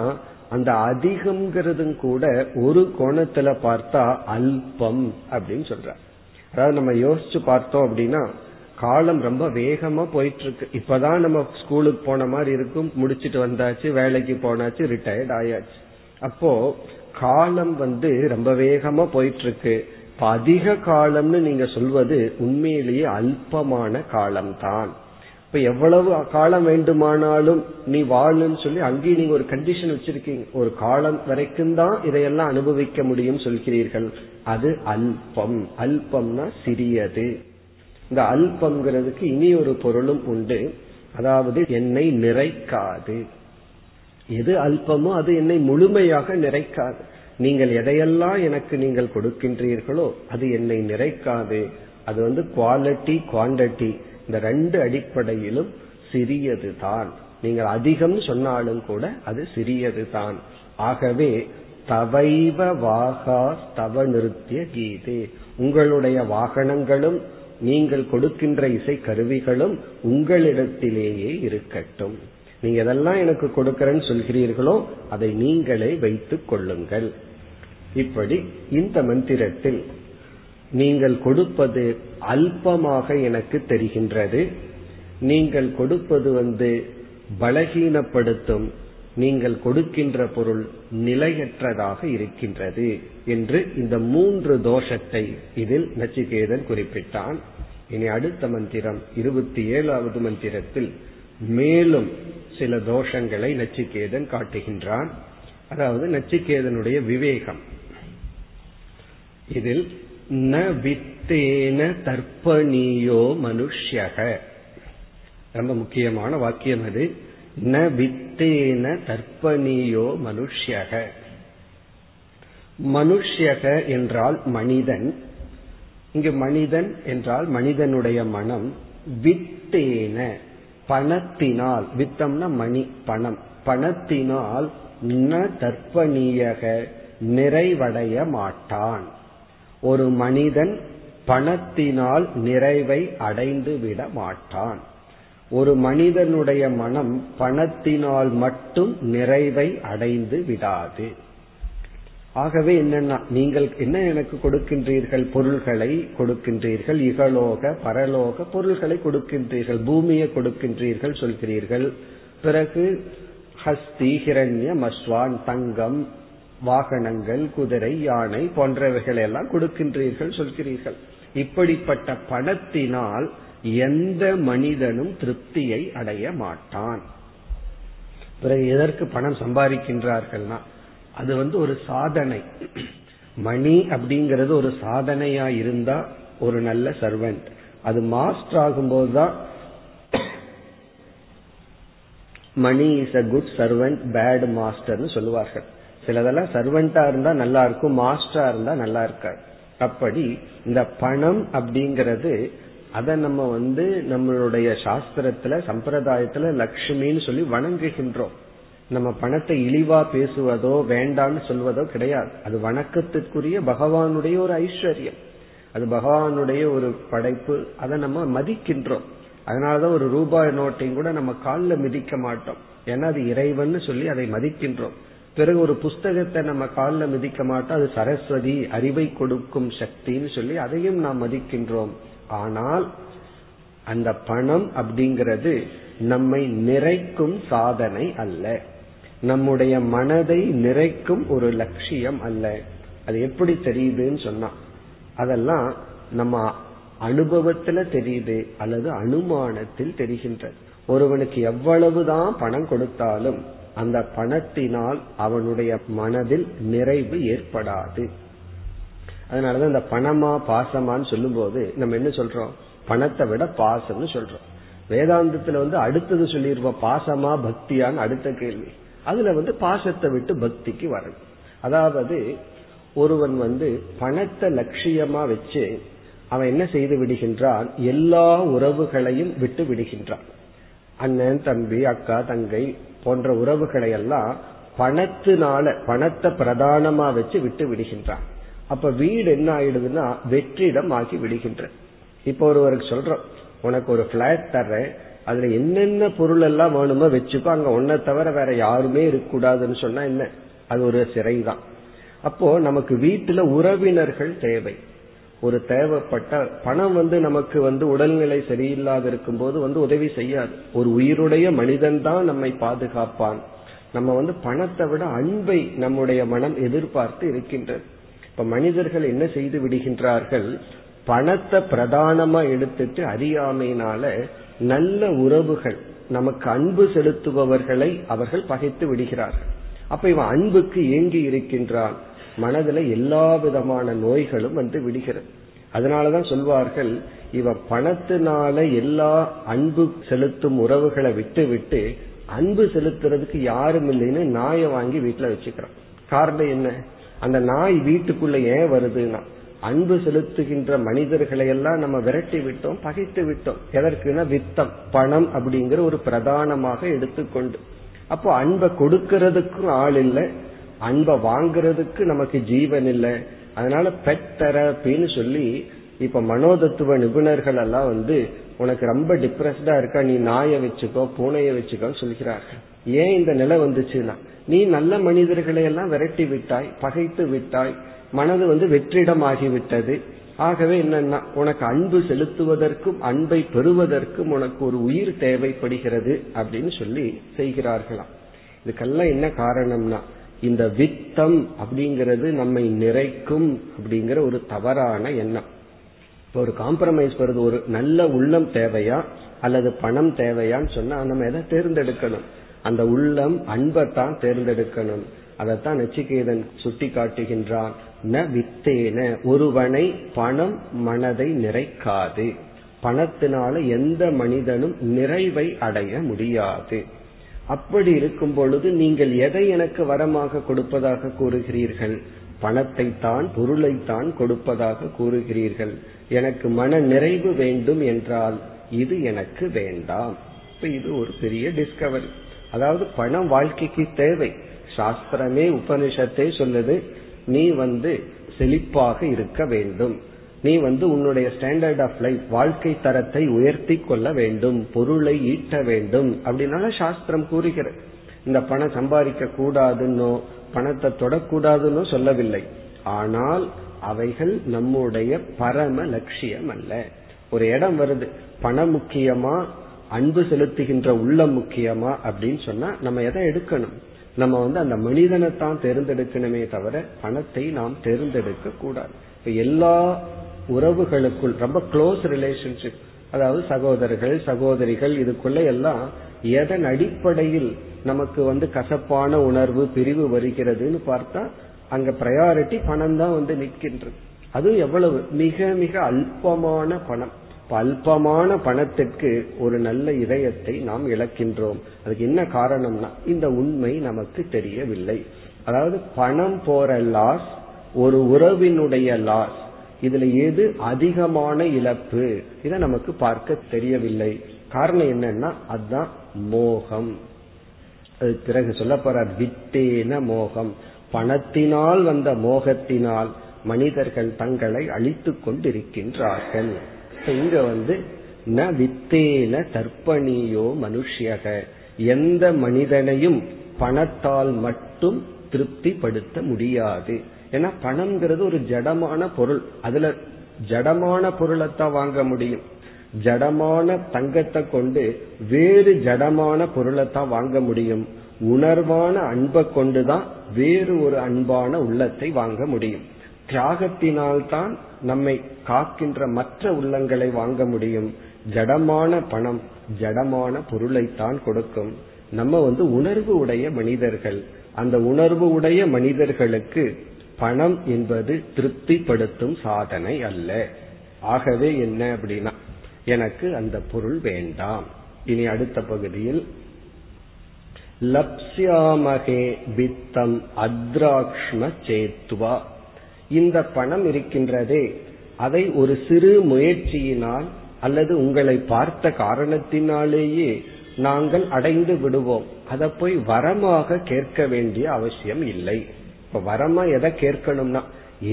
அந்த அதிகம்ங்கிறதும் கூட ஒரு கோணத்துல பார்த்தா அல்பம் அப்படின்னு சொல்ற. அதாவது நம்ம யோசிச்சு பார்த்தோம் அப்படின்னா காலம் ரொம்ப வேகமா போயிட்டு இருக்கு. இப்பதான் நம்ம ஸ்கூலுக்கு போன மாதிரி இருக்கும், முடிச்சுட்டு வந்தாச்சு, வேலைக்கு போனாச்சு, ரிட்டையர்ட் ஆயாச்சு. அப்போ காலம் வந்து ரொம்ப வேகமா போயிட்டு இருக்கு. அதிக காலம்னு நீங்க சொல்வது உண்மையிலேயே அல்பமான காலம்தான். இப்ப எவ்வளவு காலம் வேண்டுமானாலும் நீ வாழுன்னு சொல்லி அங்கேயும் நீங்க ஒரு கண்டிஷன் வச்சிருக்கீங்க, ஒரு காலம் வரைக்கும் தான் இதையெல்லாம் அனுபவிக்க முடியும் சொல்கிறீர்கள். அது அல்பம். அல்பம்னா சிறியது. இந்த அல்பம்ங்கிறதுக்கு இனி ஒரு பொருளும் உண்டு, அதாவது என்னை நிறைக்காது. எது அல்பமோ அது என்னை முழுமையாக நிறைக்காது. நீங்கள் எதையெல்லாம் எனக்கு நீங்கள் கொடுக்கின்றீர்களோ அது என்னை நிறைக்காது. அது வந்து குவாலிட்டி குவாண்டிட்டி இந்த ரெண்டு அடிப்படையிலும் சிறியது தான். நீங்கள் அதிகம் சொன்னாலும் கூட அது சிறியது தான். ஆகவே தவைவ வாகா தவ நிருத்திய கீதே, உங்களுடைய வாகனங்களும் நீங்கள் கொடுக்கின்ற இசை கருவிகளும் உங்களிடத்திலேயே இருக்கட்டும். நீங்க எதெல்லாம் எனக்கு கொடுக்கறேன்னு சொல்கிறீர்களோ அதை நீங்களே வைத்துக் கொள்ளுங்கள். இப்படி இந்த மந்திரத்தில் நீங்கள் கொடுப்பது அல்பமாக எனக்கு தெரிகின்றது, நீங்கள் கொடுப்பது வந்து பலகீனப்படுத்தும், நீங்கள் கொடுக்கின்ற பொருள் நிலையற்றதாக இருக்கின்றது என்று இந்த மூன்று தோஷத்தை இதில் நச்சிகேதன் குறிப்பிட்டான். இனி அடுத்த மந்திரம் இருபத்தி ஏழாவது மந்திரத்தில் மேலும் சில தோஷங்களை நச்சிகேதன் காட்டுகின்றான். அதாவது நச்சிகேதனுடைய விவேகம். இதில் ந வித்தேன தர்ப்பணியோ மனுஷ்யக, ரொம்ப முக்கியமான வாக்கியம் அது. ந வித்தேன தர்ப்பணியோ மனுஷ்யக, மனுஷ்யக என்றால் மனிதன், இங்கு மனிதன் என்றால் மனிதனுடைய மனம். வித்தேன பணத்தினால், வித்தம்னா மணி பணம், பணத்தினால் ந தர்ப்பணியக நிறைவடைய மாட்டான். ஒரு மனிதன் பணத்தினால் நிறைவை அடைந்து விட மாட்டான். ஒரு மனிதனுடைய மனம் பணத்தினால் மட்டும் நிறைவை அடைந்து விடாது. ஆகவே என்னன்னா, நீங்கள் என்ன எனக்கு கொடுக்கின்றீர்கள், பொருள்களை கொடுக்கின்றீர்கள், இகலோக பரலோக பொருள்களை கொடுக்கின்றீர்கள், பூமியை கொடுக்கின்றீர்கள் சொல்கிறீர்கள். பிறகு ஹஸ்தி ஹிரண்யம் அஸ்வான் தங்கம் வாகனங்கள் குதிரை யானை போன்றவைகளை எல்லாம் கொடுக்கின்றீர்கள் சொல்கிறீர்கள். இப்படிப்பட்ட பணத்தினால் எந்த மனிதனும் திருப்தியை அடைய மாட்டான். பிறகு எதற்கு பணம் சம்பாதிக்கின்றார்கள்னா, அது வந்து ஒரு சாதனை. மணி அப்படிங்கிறது ஒரு சாதனையா இருந்தா ஒரு நல்ல சர்வெண்ட், அது மாஸ்டர் ஆகும்போதுதான் money is a good servant bad மாஸ்டர்னு சொல்லுவார்கள். சிலதெல்லாம் சர்வெண்டா இருந்தா நல்லா இருக்கும், மாஸ்டரா இருந்தா நல்லா இருக்காது. அப்படி இந்த பணம் அப்படிங்கிறது அத நம்ம வந்து நம்மளுடைய சாஸ்திரத்துல சம்பிரதாயத்துல லட்சுமின்னு சொல்லி வணங்குகின்றோம். நம்ம பணத்தை இழிவா பேசுவதோ வேண்டாம்னு சொல்வதோ கிடையாது. அது வணக்கத்திற்குரிய பகவானுடைய ஒரு ஐஸ்வர்யம், அது பகவானுடைய ஒரு படைப்பு, அதை நம்ம மதிக்கின்றோம். அதனாலதான் ஒரு ரூபாய் நோட்டையும் கூட நம்ம காலில் மிதிக்க மாட்டோம், ஏன்னா அது இறைவன் சொல்லி அதை மதிக்கின்றோம். பிறகு ஒரு புஸ்தகத்தை நம்ம காலில் மிதிக்க மாட்டோம், அது சரஸ்வதி அறிவை கொடுக்கும் சக்தின்னு சொல்லி அதையும் நாம் மதிக்கின்றோம். ஆனால் அந்த பணம் அப்படிங்கிறது நம்மை நிறைக்கும் சாதனை அல்ல, நம்முடைய மனதை நிறைக்கும் ஒரு லட்சியம் அல்ல. அது எப்படி தெரியுதுன்னு சொன்னா, அதெல்லாம் நம்ம அனுபவத்துல தெரியுது அல்லது அனுமானத்தில் தெரிகின்றது. ஒருவனுக்கு எவ்வளவுதான் பணம் கொடுத்தாலும் அந்த பணத்தினால் அவனுடைய மனதில் நிறைவு ஏற்படாது. அதனாலதான் இந்த பணமா பாசமான்னு சொல்லும் போது நம்ம என்ன சொல்றோம், பணத்தை விட பாசம்னு சொல்றோம். வேதாந்தத்துல வந்து அடுத்தது சொல்லிருப்போம், பாசமா பக்தியான்னு அடுத்த கேள்வி. அதுல வந்து பாசத்தை விட்டு பக்திக்கு வரணும். அதாவது ஒருவன் வந்து பணத்தை லட்சியமா வச்சு அவன் என்ன செய்து விடுகின்றான், எல்லா உறவுகளையும் விட்டு விடுகின்றான். அண்ணன் தம்பி அக்கா தங்கை போன்ற உறவுகளை எல்லாம் பணத்தினால, பணத்தை பிரதானமா வச்சு விட்டு விடுகின்றான். அப்ப வீடு என்ன ஆயிடுதுன்னா வெற்றிடம் ஆகி விடுகின்ற. இப்ப ஒருவருக்கு சொல்றோம், உனக்கு ஒரு பிளாட் தர்றேன், அதுல என்னென்ன பொருள் எல்லாம் வேணுமோ வச்சுக்கோ, அங்க ஒன்ன தவிர வேற யாருமே இருக்க கூடாதுன்னு சொன்னா என்ன, அது ஒரு சிறை தான். அப்போ நமக்கு வீட்டுல உறவினர்கள் தேவை, ஒரு தேவைப்பட்ட. பணம் வந்து நமக்கு வந்து உடல்நிலை சரியில்லாத இருக்கும் போது வந்து உதவி செய்யாது, ஒரு உயிருடைய மனிதன் தான் நம்மை பாதுகாப்பான். நம்ம வந்து பணத்தை விட அன்பை நம்முடைய மனம் எதிர்பார்த்து இருக்கின்றது. இப்ப மனிதர்கள் என்ன செய்து விடுகின்றார்கள், பணத்தை பிரதானமா எடுத்துட்டு அறியாமையினால நல்ல உறவுகள், நமக்கு அன்பு செலுத்துபவர்களை அவர்கள் பகைத்து விடுகிறார்கள். அப்ப இவன் அன்புக்கு ஏங்கி இருக்கின்றான், மனதில் எல்லா விதமான நோய்களும் வந்து விடுகிறது. அதனாலதான் சொல்வார்கள், இவன் பணத்தினால எல்லா அன்பு செலுத்தும் உறவுகளை விட்டு விட்டு அன்பு செலுத்துறதுக்கு யாரும் இல்லைன்னு நாயை வாங்கி வீட்டுல வச்சுக்கிறான். காரணம் என்ன, அந்த நாய் வீட்டுக்குள்ள ஏன் வருதுன்னா, அன்பு செலுத்துகின்ற மனிதர்களை எல்லாம் நம்ம விரட்டி விட்டோம், பகைத்து விட்டோம். எதற்குனா வித்தம் பணம் அப்படிங்கிற ஒரு பிரதானமாக எடுத்துக்கொண்டு. அப்போ அன்பை கொடுக்கறதுக்கும் ஆள் இல்லை, அன்பை வாங்கறதுக்கு நமக்கு ஜீவன் இல்லை. அதனால பெட் தெரபின்னு சொல்லி இப்ப மனோதத்துவ நிபுணர்கள் எல்லாம் வந்து, உனக்கு ரொம்ப டிப்ரெஸ்டா இருக்கா, நீ நாயை வச்சுக்கோ பூனையை வச்சுக்கோன்னு சொல்கிறார்கள். ஏன் இந்த நிலை வந்துச்சுன்னா, நீ நல்ல மனிதர்களை எல்லாம் விரட்டி விட்டாய், பகைத்து விட்டாய், மனது வந்து வெற்றிடமாகிவிட்டது. ஆகவே என்னன்னா, உனக்கு அன்பு செலுத்துவதற்கும் அன்பை பெறுவதற்கும் உனக்கு ஒரு உயிர் தேவைப்படுகிறது அப்படின்னு சொல்லி செய்கிறார்களாம். இதுக்கெல்லாம் என்ன காரணம்னா, இந்த வித்தம் அப்படிங்கிறது நம்மை நிறைக்கும் அப்படிங்கிற ஒரு தவறான எண்ணம். இப்போ ஒரு காம்ப்ரமைஸ் வருது, ஒரு நல்ல உள்ளம் தேவையா அல்லது பணம் தேவையான்னு சொன்னா நம்ம எதை தேர்ந்தெடுக்கணும், அந்த உள்ளம் அன்பைத்தான் தேர்ந்தெடுக்கணும். அதைத்தான் நச்சிகேதன் சுட்டி காட்டுகின்றான், ந வித்தேன ஒருவனை பணம் மனதை நிறைக்காது, பணத்தினால எந்த மனிதனும் நிறைவை அடைய முடியாது. அப்படி இருக்கும் பொழுது நீங்கள் எதை எனக்கு வரமாக கொடுப்பதாக கூறுகிறீர்கள், பணத்தை தான் பொருளை தான் கொடுப்பதாக கூறுகிறீர்கள், எனக்கு மன நிறைவு வேண்டும் என்றால் இது எனக்கு வேண்டாம். இது ஒரு பெரிய டிஸ்கவரி. அதாவது பணம் வாழ்க்கைக்கு தேவை, சாஸ்திரமே உபனிஷத்தை சொல்லுது. நீ வந்து செழிப்பாக இருக்க வேண்டும், நீ வந்து உன்னுடைய ஸ்டாண்டர்ட் ஆஃப் லைஃப் வாழ்க்கை தரத்தை உயர்த்தி கொள்ள வேண்டும், பொருளை ஈட்ட வேண்டும் அப்படின்னால சாஸ்திரம் கூறுகிறது. இந்த பணம் சம்பாதிக்க கூடாதுன்னோ பணத்தை தொடக்கூடாதுன்னு சொல்லவில்லை. ஆனால் அவைகள் நம்முடைய பரம லட்சியம் அல்ல. ஒரு இடம் வருது, பணம் முக்கியமா அன்பு செலுத்துகின்ற உள்ளம் முக்கியமா அப்படின்னு சொன்னா நம்ம எதை எடுக்கணும்? நம்ம வந்து அந்த மனிதனை தான் தேர்ந்தெடுக்கணுமே தவிர பணத்தை நாம் தேர்ந்தெடுக்க கூடாது. எல்லா உறவுகளுக்குள் ரொம்ப க்ளோஸ் ரிலேஷன்ஷிப், அதாவது சகோதரர்கள் சகோதரிகள், இதுக்குள்ள எல்லாம் எதன் அடிப்படையில் நமக்கு வந்து கசப்பான உணர்வு பிரிவு வருகிறதுன்னு பார்த்தா அங்க பிரையாரிட்டி பணம் தான் வந்து நிற்கின்றது. அதுவும் எவ்வளவு, மிக மிக அல்பமான பணம். அல்பமான பணத்திற்கு ஒரு நல்ல இதயத்தை நாம் இழக்கின்றோம். அதுக்கு என்ன காரணம்னா இந்த உண்மை நமக்கு தெரியவில்லை. அதாவது பணம் போற லாஸ், ஒரு உறவினுடைய லாஸ், இதுல எது அதிகமான இழப்பு இதை நமக்கு பார்க்க தெரியவில்லை. காரணம் என்னன்னா அதுதான் மோகம். அது பிறகு சொல்ல போறார் வித்தேன மோகம். பணத்தினால் வந்த மோகத்தினால் மனிதர்கள் தங்களை அழித்து கொண்டிருக்கின்றார்கள். இங்க வந்து ந வித்தேன தர்ப்பணியோ மனுஷ்யக, எந்த மனிதனையும் பணத்தால் மட்டும் திருப்திப்படுத்த முடியாது. ஏன்னா பணம்ங்கிறது ஒரு ஜடமான பொருள், அதுல ஜடமான பொருளைத்தான் வாங்க முடியும். ஜடமான தங்கத்தை கொண்டு வேறு ஜடமான பொருளைத்தான் வாங்க முடியும். உணர்வான அன்பை கொண்டுதான் வேறு ஒரு அன்பான உள்ளத்தை வாங்க முடியும். தியாகத்தினால்தான் நம்மை காக்கின்ற மற்ற உள்ளங்களை வாங்க முடியும். ஜடமான பணம் ஜடமான பொருளைத்தான் கொடுக்கும். நம்ம வந்து உணர்வு உடைய மனிதர்கள். அந்த உணர்வு உடைய மனிதர்களுக்கு பணம் என்பது திருப்திப்படுத்தும் சாதனை அல்ல. ஆகவே என்ன அப்படின்னா எனக்கு அந்த பொருள் வேண்டாம். இனி அடுத்த பகுதியில் லப்ஸ்யாமகே வித்தம் அத்ராக்ஷ்ம சேத்வா, இந்த பணம் இருக்கின்றதே அதை ஒரு சிறு முயற்சியினால் அல்லது உங்களை பார்த்த காரணத்தினாலேயே நாங்கள் அடைந்து விடுவோம். அதை போய் வரமாக கேட்க வேண்டிய அவசியம் இல்லை. இப்ப வரமா எதை கேட்கணும்னா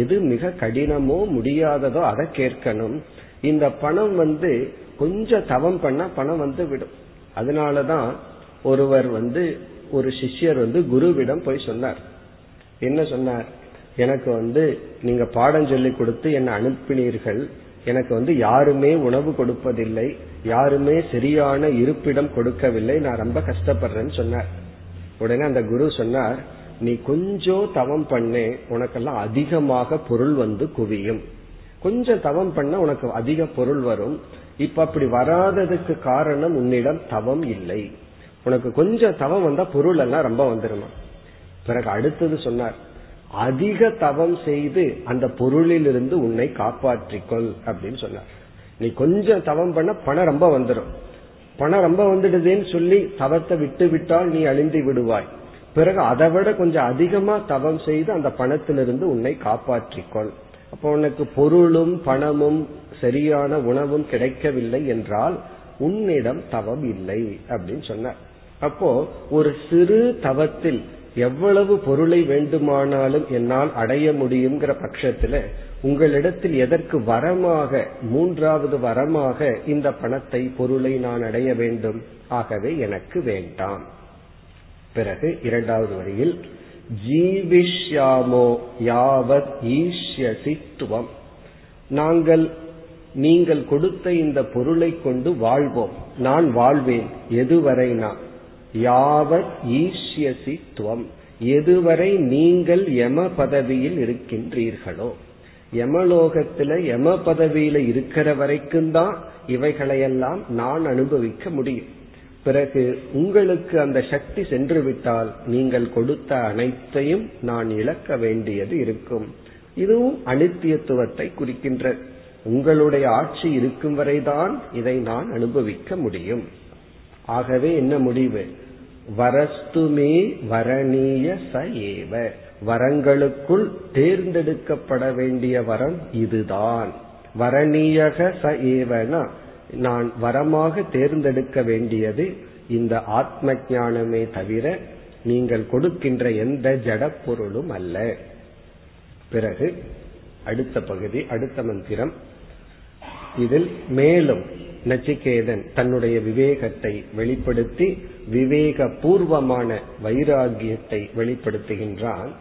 எது மிக கடினமோ முடியாததோ அதை கேட்கணும். இந்த பணம் வந்து கொஞ்சம் தவம் பண்ணா பணம் வந்து விடும். அதனாலதான் ஒருவர் வந்து ஒரு சிஷ்யர் வந்து குருவிடம் போய் சொன்னார். என்ன சொன்னார்? எனக்கு வந்து நீங்க பாடம் சொல்லி கொடுத்து என்னை அனுப்பினீர்கள், எனக்கு வந்து யாருமே உணவு கொடுப்பதில்லை, யாருமே சரியான இருப்பிடம் கொடுக்கவில்லை, நான் ரொம்ப கஷ்டப்படுறேன்னு சொன்னார். உடனே அந்த குரு சொன்னார், நீ கொஞ்சம் தவம் பண்ணு உனக்கெல்லாம் அதிகமாக பொருள் வந்து குவியும். கொஞ்சம் தவம் பண்ண உனக்கு அதிக பொருள் வரும். இப்ப அப்படி வராததுக்கு காரணம் உன்னிடம் தவம் இல்லை. உனக்கு கொஞ்சம் தவம் வந்தா பொருள் எல்லாம் ரொம்ப வந்துருமா. பிறகு அடுத்தது சொன்னார், அதிக தவம் செய்து அந்த பொருளிலிருந்து உன்னை காப்பாற்றிக்கொள் அப்படின்னு சொன்னார். நீ கொஞ்சம் தவம் பண்ண பணம் ரொம்ப வந்துடும், பணம் ரொம்ப வந்துடுதுன்னு சொல்லி தவத்தை விட்டு விட்டால் நீ அழிந்து விடுவாய். பிறகு அதை விட கொஞ்சம் அதிகமா தவம் செய்து அந்த பணத்திலிருந்து உன்னை காப்பாற்றிக்கொள். அப்போ உனக்கு பொருளும் பணமும் சரியான உணவும் கிடைக்கவில்லை என்றால் உன்னிடம் தவம் இல்லை அப்படின்னு சொன்னார். அப்போ ஒரு சிறு தவத்தில் எவ்வளவு பொருளை வேண்டுமானாலும் என்னால் அடைய முடியுங்கிற பட்சத்துல உங்களிடத்தில் எதற்கு வரமாக, மூன்றாவது வரமாக இந்த பணத்தை பொருளை நான் அடைய வேண்டும், ஆகவே எனக்கு வேண்டாம். பிறகு இரண்டாவது வரியில் ஜீவிஷ்யாமோ யாவத் ஈஷ்யசித்துவம், நாங்கள் நீங்கள் கொடுத்த இந்த பொருளை கொண்டு வாழ்வோம், நான் வாழ்வேன். எதுவரை? நான் யாவத் ஈஷ்யசித்துவம், எதுவரை நீங்கள் யம பதவியில் இருக்கின்றீர்களோ, யமலோகத்தில யம பதவியில இருக்கிற வரைக்கும் தான் இவைகளையெல்லாம் நான் அனுபவிக்க முடியும். பிறகு உங்களுக்கு அந்த சக்தி சென்று விட்டால் நீங்கள் கொடுத்த அனைத்தையும் நான் இழக்க வேண்டியது இருக்கும். இதுவும் அனித்தியத்துவத்தை குறிக்கின்ற உங்களுடைய ஆட்சி இருக்கும் வரைதான் இதை நான் அனுபவிக்க முடியும். ஆகவே என்ன முடிவு? வரஸ்துமே வரணீய ச ஏவ, வரங்களுக்குள் தேர்ந்தெடுக்கப்பட வேண்டிய வரம் இதுதான். வரணியக ச ஏவனா, நான் வரமாக தேர்ந்தெடுக்க வேண்டியது இந்த ஆத்ம ஞானமே தவிர நீங்கள் கொடுக்கின்ற எந்த ஜட பொருளும் அல்ல. பிறகு அடுத்த பகுதி, அடுத்த மந்திரம். இதில் மேலும் நச்சிகேதன் தன்னுடைய விவேகத்தை வெளிப்படுத்தி விவேக பூர்வமான வைராகியத்தை வெளிப்படுத்துகின்றான்.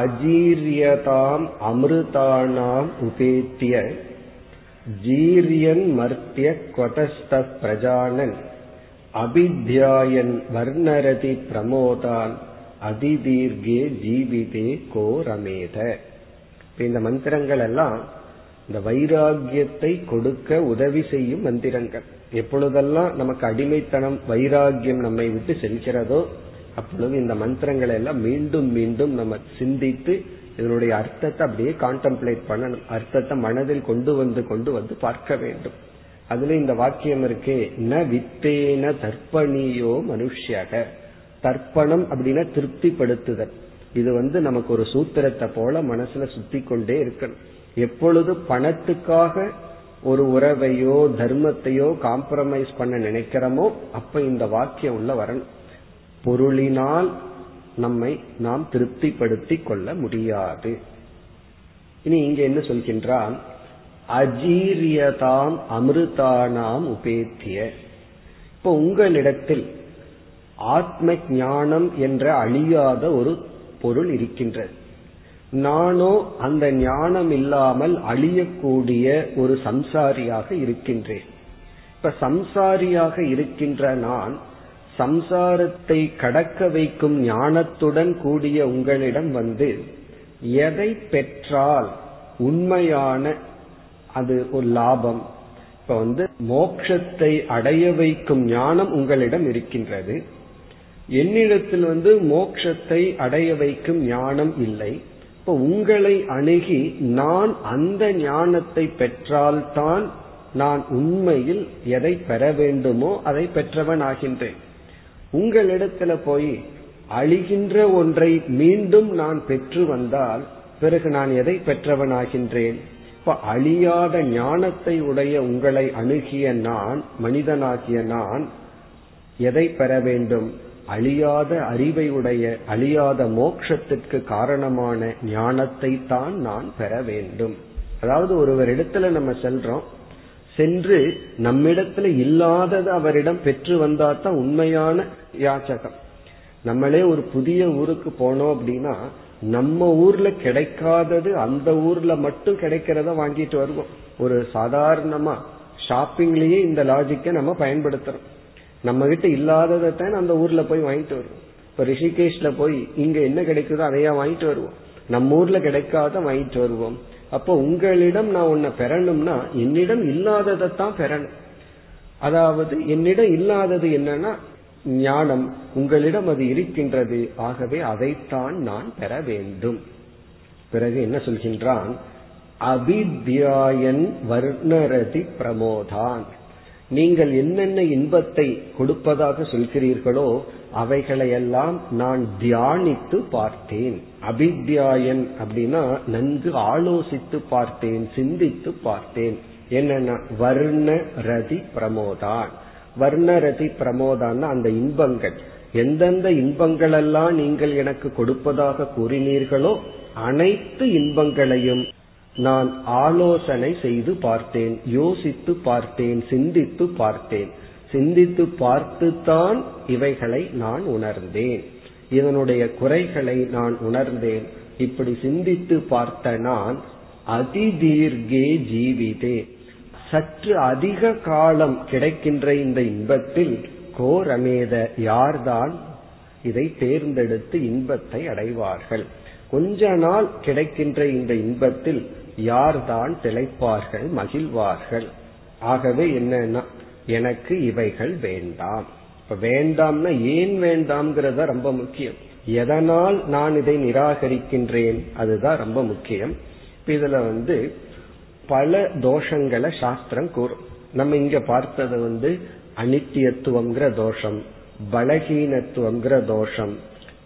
அஜீரியதாம் அமிர்தானாம் உபேத்திய ஜீரியன் மர்த்திய கொதஸ்த பிரஜானன் அபித்யாயன் வர்ணரதி பிரமோதான் அதிதீர்கே ஜீவிதே கோ ரமேத. இந்த மந்திரங்கள் எல்லாம் இந்த வைராகியத்தை கொடுக்க உதவி செய்யும் மந்திரங்கள். எப்பொழுதெல்லாம் நமக்கு அடிமைத்தனம் வைராகியம் நம்மை விட்டு செல்கிறதோ அப்பொழுது இந்த மந்திரங்களை எல்லாம் மீண்டும் மீண்டும் நம்ம சிந்தித்து இதனுடைய அர்த்தத்தை அப்படியே கான்டெம்ப்ளேட் பண்ணணும். அர்த்தத்தை மனதில் கொண்டு வந்து கொண்டு வந்து பார்க்க வேண்டும். அதுல இந்த வாக்கியம் இருக்கே, ந வித்தேன தர்ப்பணியோ மனுஷ்யக. தர்ப்பணம் அப்படின்னா திருப்திப்படுத்துதல். இது வந்து நமக்கு ஒரு சூத்திரத்தை போல மனசுல சுத்தி கொண்டே இருக்கணும். எப்பொழுது பணத்துக்காக ஒரு உறவையோ தர்மத்தையோ காம்ப்ரமைஸ் பண்ண நினைக்கிறோமோ அப்ப இந்த வாக்கியம் உள்ள வரணும். பொருளினால் நம்மை நாம் திருப்திப்படுத்தி கொள்ள முடியாது. இனி இங்க என்ன சொல்கின்றான், அஜீரியதாம் அமிர்தானாம் உபேத்திய. இப்போ உங்களிடத்தில் ஆத்ம ஞானம் என்ற அழியாத ஒரு பொருள் இருக்கின்றது. நானோ அந்த ஞானம் இல்லாமல் அழியக்கூடிய ஒரு சம்சாரியாக இருக்கின்றேன். இப்ப சம்சாரியாக இருக்கின்ற நான் சம்சாரத்தை கடக்க வைக்கும் ஞானத்துடன் கூடிய உங்களிடம் வந்து எதை பெற்றால் உண்மையான அது ஒரு லாபம், இப்ப வந்து மோட்சத்தை அடைய வைக்கும் ஞானம் உங்களிடம் இருக்கின்றது, என்னிடத்தில் வந்து மோட்சத்தை அடைய வைக்கும் ஞானம் இல்லை. இப்ப உங்களை அணுகி நான் அந்த ஞானத்தை பெற்றால்தான் நான் உண்மையில் எதை பெற வேண்டுமோ அதை பெற்றவன் ஆகின்றேன். உங்களிடத்துல போய் அழிகின்ற ஒன்றை மீண்டும் நான் பெற்று வந்தால் பிறகு நான் எதை பெற்றவன் ஆகின்றேன்? இப்ப அழியாத ஞானத்தை உடைய உங்களை அணுகிய நான், மனிதனாகிய நான் எதை பெற வேண்டும்? அழியாத அறிவை உடைய, அழியாத மோட்சத்திற்கு காரணமான ஞானத்தை தான் நான் பெற வேண்டும். அதாவது ஒருவர் இடத்துல நம்ம செல்றோம், சென்று நம்மிடத்துல இல்லாதது அவரிடம் பெற்று வந்தா தான் உண்மையான யாச்சகம். நம்மளே ஒரு புதிய ஊருக்கு போனோம் அப்படின்னா நம்ம ஊர்ல கிடைக்காதது அந்த ஊர்ல மட்டும் கிடைக்கிறத வாங்கிட்டு வருவோம். ஒரு சாதாரணமா ஷாப்பிங்லயே இந்த லாஜிக்கை நம்ம பயன்படுத்துறோம். நம்ம கிட்ட இல்லாததான் அந்த ஊர்ல போய் வாங்கிட்டு வருவோம். இப்ப ரிஷிகேஷ்ல போய் இங்க என்ன கிடைக்குதோ அதையா வாங்கிட்டு வருவோம், நம்ம ஊர்ல கிடைக்காத வாங்கிட்டு வருவோம். அப்போ உங்களிடம் நான் உன்னை பெறணும்னா என்னிடம் இல்லாததான் பெறணும். அதாவது என்னிடம் இல்லாதது என்னன்னா ஞானம், உங்களிடம் அது இருக்கின்றது, ஆகவே அதைத்தான் நான் பெற வேண்டும். பிறகு என்ன சொல்கின்றான், அபித்யாயன் வர்ணரதி பிரமோதான். நீங்கள் என்னென்ன இன்பத்தை கொடுப்பதாக சொல்கிறீர்களோ அவைகளையெல்லாம் நான் தியானித்து பார்த்தேன். அபித்யாயன் அப்படின்னா நன்கு ஆலோசித்து பார்த்தேன், சிந்தித்து பார்த்தேன். என்னன்னா வர்ண ரதி பிரமோதான். வர்ணரதி பிரமோதான் அந்த இன்பங்கள், எந்தெந்த இன்பங்கள் எல்லாம் நீங்கள் எனக்கு கொடுப்பதாக கூறினீர்களோ அனைத்து இன்பங்களையும் நான் ஆலோசனை செய்து பார்த்தேன், யோசித்து பார்த்தேன், சிந்தித்து பார்த்தேன். சிந்தித்து பார்த்துத்தான் இவைகளை நான் உணர்ந்தேன், இதனுடைய குறைகளை நான் உணர்ந்தேன். இப்படி சிந்தித்து பார்த்த நான் அதிதீர்கே ஜீவிதே, சற்று அதிக காலம் கிடைக்கின்ற இந்த இன்பத்தில் கோரமேத, யார்தான் இதை தேர்ந்தெடுத்து இன்பத்தை அடைவார்கள்? கொஞ்ச நாள் கிடைக்கின்ற இந்த இன்பத்தில் யார்தான் திளைப்பார்கள், மகிழ்வார்கள்? ஆகவே என்னன்னா எனக்கு இவைகள் வேண்டாம். இப்ப வேண்டாம்னா ஏன் வேண்டாம்ங்கிறத ரொம்ப முக்கியம். எதனால் நான் இதை நிராகரிக்கின்றேன் அதுதான் ரொம்ப முக்கியம். இதுல வந்து பல தோஷங்களை சாஸ்திரம் கூறும். நம்ம இங்க பார்த்தது வந்து அனித்தியத்துவங்கிற தோஷம், பலகீனத்துவங்கிற தோஷம்,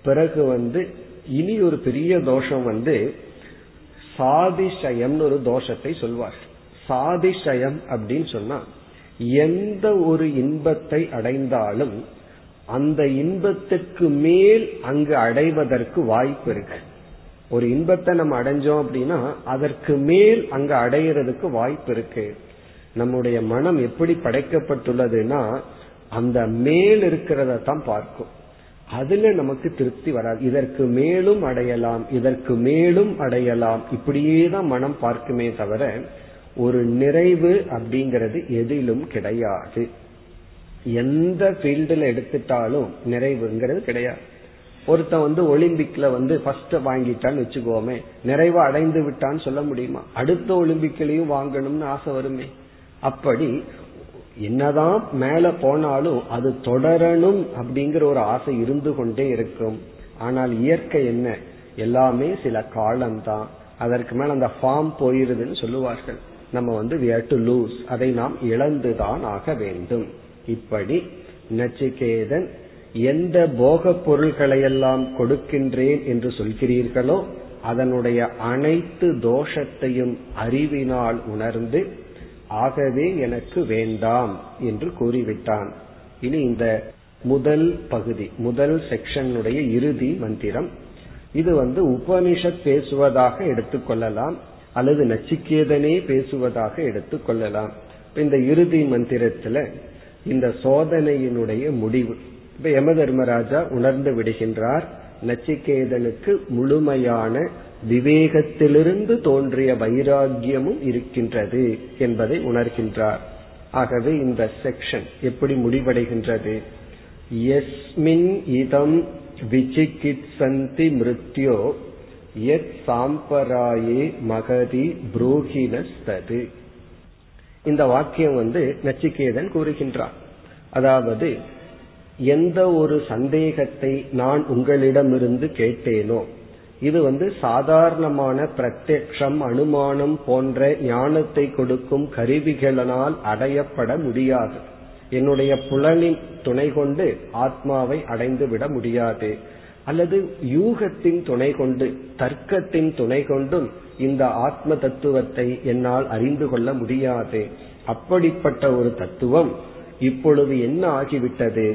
பிறகு வந்து இனி ஒரு பெரிய தோஷம் வந்து சாதிஷயம்னு ஒரு தோஷத்தை சொல்வார். சாதிஷயம் அப்படின்னு சொன்னா எந்த ஒரு இன்பத்தை அடைந்தாலும் அந்த இன்பத்துக்கு மேல் அங்கு அடைவதற்கு வாய்ப்பு இருக்கு. ஒரு இன்பத்தை நம்ம அடைஞ்சோம் அப்படின்னா அதற்கு மேல் அங்கு அடையிறதுக்கு வாய்ப்பு இருக்கு. நம்முடைய மனம் எப்படி படைக்கப்பட்டுள்ளதுன்னா அந்த மேல் இருக்கிறத தான் பார்க்கும். அதுல நமக்கு திருப்தி வராது. இதற்கு மேலும் அடையலாம், இதற்கு மேலும் அடையலாம், இப்படியேதான் மனம் பார்க்குமே தவிர ஒரு நிறைவு அப்படிங்கிறது எதிலும் கிடையாது. எந்த ஃபீல்டுல எடுத்துட்டாலும் நிறைவுங்கிறது கிடையாது. ஒருத்த வந்து ஒலிம்பிக்ல வந்து ஃபர்ஸ்ட் வாங்கிட்டான்னு வச்சுக்கோமே, நிறைவு அடைந்து விட்டான்னு சொல்ல முடியுமா? அடுத்த ஒலிம்பிக்லயும் வாங்கணும்னு ஆசை வருமே. அப்படி என்னதான் மேல போனாலும் அது தொடரணும் அப்படிங்கிற ஒரு ஆசை இருந்து கொண்டே இருக்கும். ஆனால் இயற்கை என்ன, எல்லாமே சில காலம்தான், அதற்கு மேல அந்த ஃபார்ம் போயிருதுன்னு சொல்லுவார்கள். நம்ம வந்து we have to lose, அதை நாம் இழந்துதான் ஆக வேண்டும். இப்படி நச்சிகேதன், எந்த போக பொருள்களையெல்லாம் கொடுக்கின்றேன் என்று சொல்கிறீர்களோ அதனுடைய அனைத்து தோஷத்தையும் அறிவினால் உணர்ந்து ஆகவே எனக்கு வேண்டாம் என்று கூறிவிட்டான். இனி இந்த முதல் பகுதி, முதல் செக்ஷனுடைய இறுதி மந்திரம். இது வந்து உபனிஷத் பேசுவதாக எடுத்துக்கொள்ளலாம் அல்லது நச்சிகேதனே பேசுவதாக எடுத்துக்கொள்ளலாம். இந்த இறுதி மந்திரத்துல இந்த சோதனையினுடைய முடிவு. இப்ப யம தர்மராஜா உணர்ந்து விடுகின்றார், நச்சிகேதனுக்கு முழுமையான விவேகத்திலிருந்து தோன்றிய வைராகியமும் இருக்கின்றது என்பதை உணர்கின்றார். ஆகவே இந்த செக்ஷன் எப்படி முடிவடைகின்றது? யஸ்மின் இதம் விசிகித்சந்தி மிருத்யோ யத் சாம்பராயே மகதி புரோஹினஸ்தது. இந்த வாக்கியம் வந்து நச்சிகேதன் கூறுகின்றார். அதாவது எந்த ஒரு சந்தேகத்தை நான் உங்களிடமிருந்து கேட்டேனோ, இது வந்து சாதாரணமான பிரத்யக்ஷம், அனுமானம் போன்ற ஞானத்தை கொடுக்கும் கருவிகளால் அடையப்பட முடியாது. என்னுடைய புலனின் துணை கொண்டு ஆத்மாவை அடைந்து விட முடியாது, அல்லது யூகத்தின் துணை கொண்டு, தர்க்கத்தின் துணை கொண்டும் இந்த ஆத்ம தத்துவத்தை என்னால் அறிந்து கொள்ள முடியாது. அப்படிப்பட்ட ஒரு தத்துவம் இப்பொழுது என்ன ஆகிவிட்டது?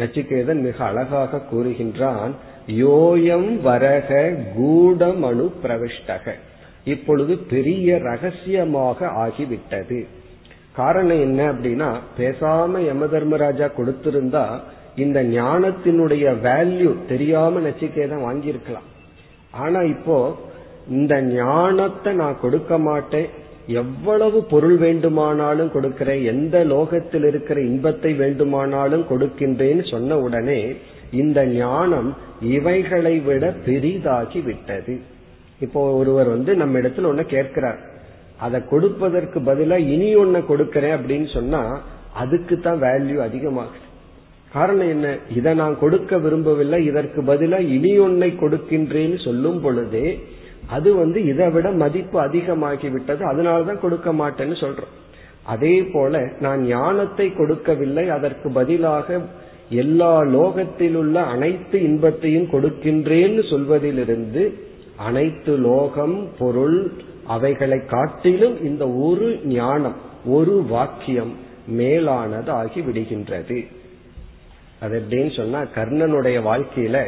நச்சிகேதன் மிக அழகாக கூறுகின்றான், யோயம் வரக கூடமணு பிரவிஷ்டக. இப்பொழுது பெரிய ரகசியமாக ஆகிவிட்டது. காரணம் என்ன அப்படின்னா, பேசாம யம தர்மராஜா கொடுத்திருந்தா இந்த ஞானத்தினுடைய வேல்யூ தெரியாம நச்சிகேதன் வாங்கியிருக்கலாம். ஆனா இப்போ இந்த ஞானத்தை நான் கொடுக்க மாட்டேன், எவ்வளவு பொருள் வேண்டுமானாலும் கொடுக்கிறேன், எந்த லோகத்தில் இருக்கிற இன்பத்தை வேண்டுமானாலும் கொடுக்கின்றேன்னு சொன்ன உடனே இந்த ஞானம் இவைகளை விட பெரிதாகி விட்டது. இப்போ ஒருவர் வந்து நம்ம இடத்துல ஒன்ன கேட்கிறார், அதை கொடுப்பதற்கு பதிலா இனி ஒன்ன கொடுக்கிறேன் அப்படின்னு சொன்னா அதுக்கு தான் வேல்யூ அதிகமாகுது. காரணம் என்ன, இதை நான் கொடுக்க விரும்பவில்லை, இதற்கு பதிலா இனி ஒன்னை கொடுக்கின்றேன்னு சொல்லும் பொழுது அது வந்து இதை விட மதிப்பு அதிகமாகிவிட்டது, அதனாலதான் கொடுக்க மாட்டேன்னு சொல்றோம். அதே போல நான் ஞானத்தை கொடுக்கவில்லை, அதற்கு பதிலாக எல்லா லோகத்திலுள்ள அனைத்து இன்பத்தையும் கொடுக்கின்றேன்னு சொல்வதிலிருந்து அனைத்து லோகம் பொருள் அவைகளை காட்டிலும் இந்த ஒரு ஞானம், ஒரு வாக்கியம் மேலானது ஆகி விடுகின்றது. அது எப்படின்னு சொன்னா, கர்ணனுடைய வாழ்க்கையில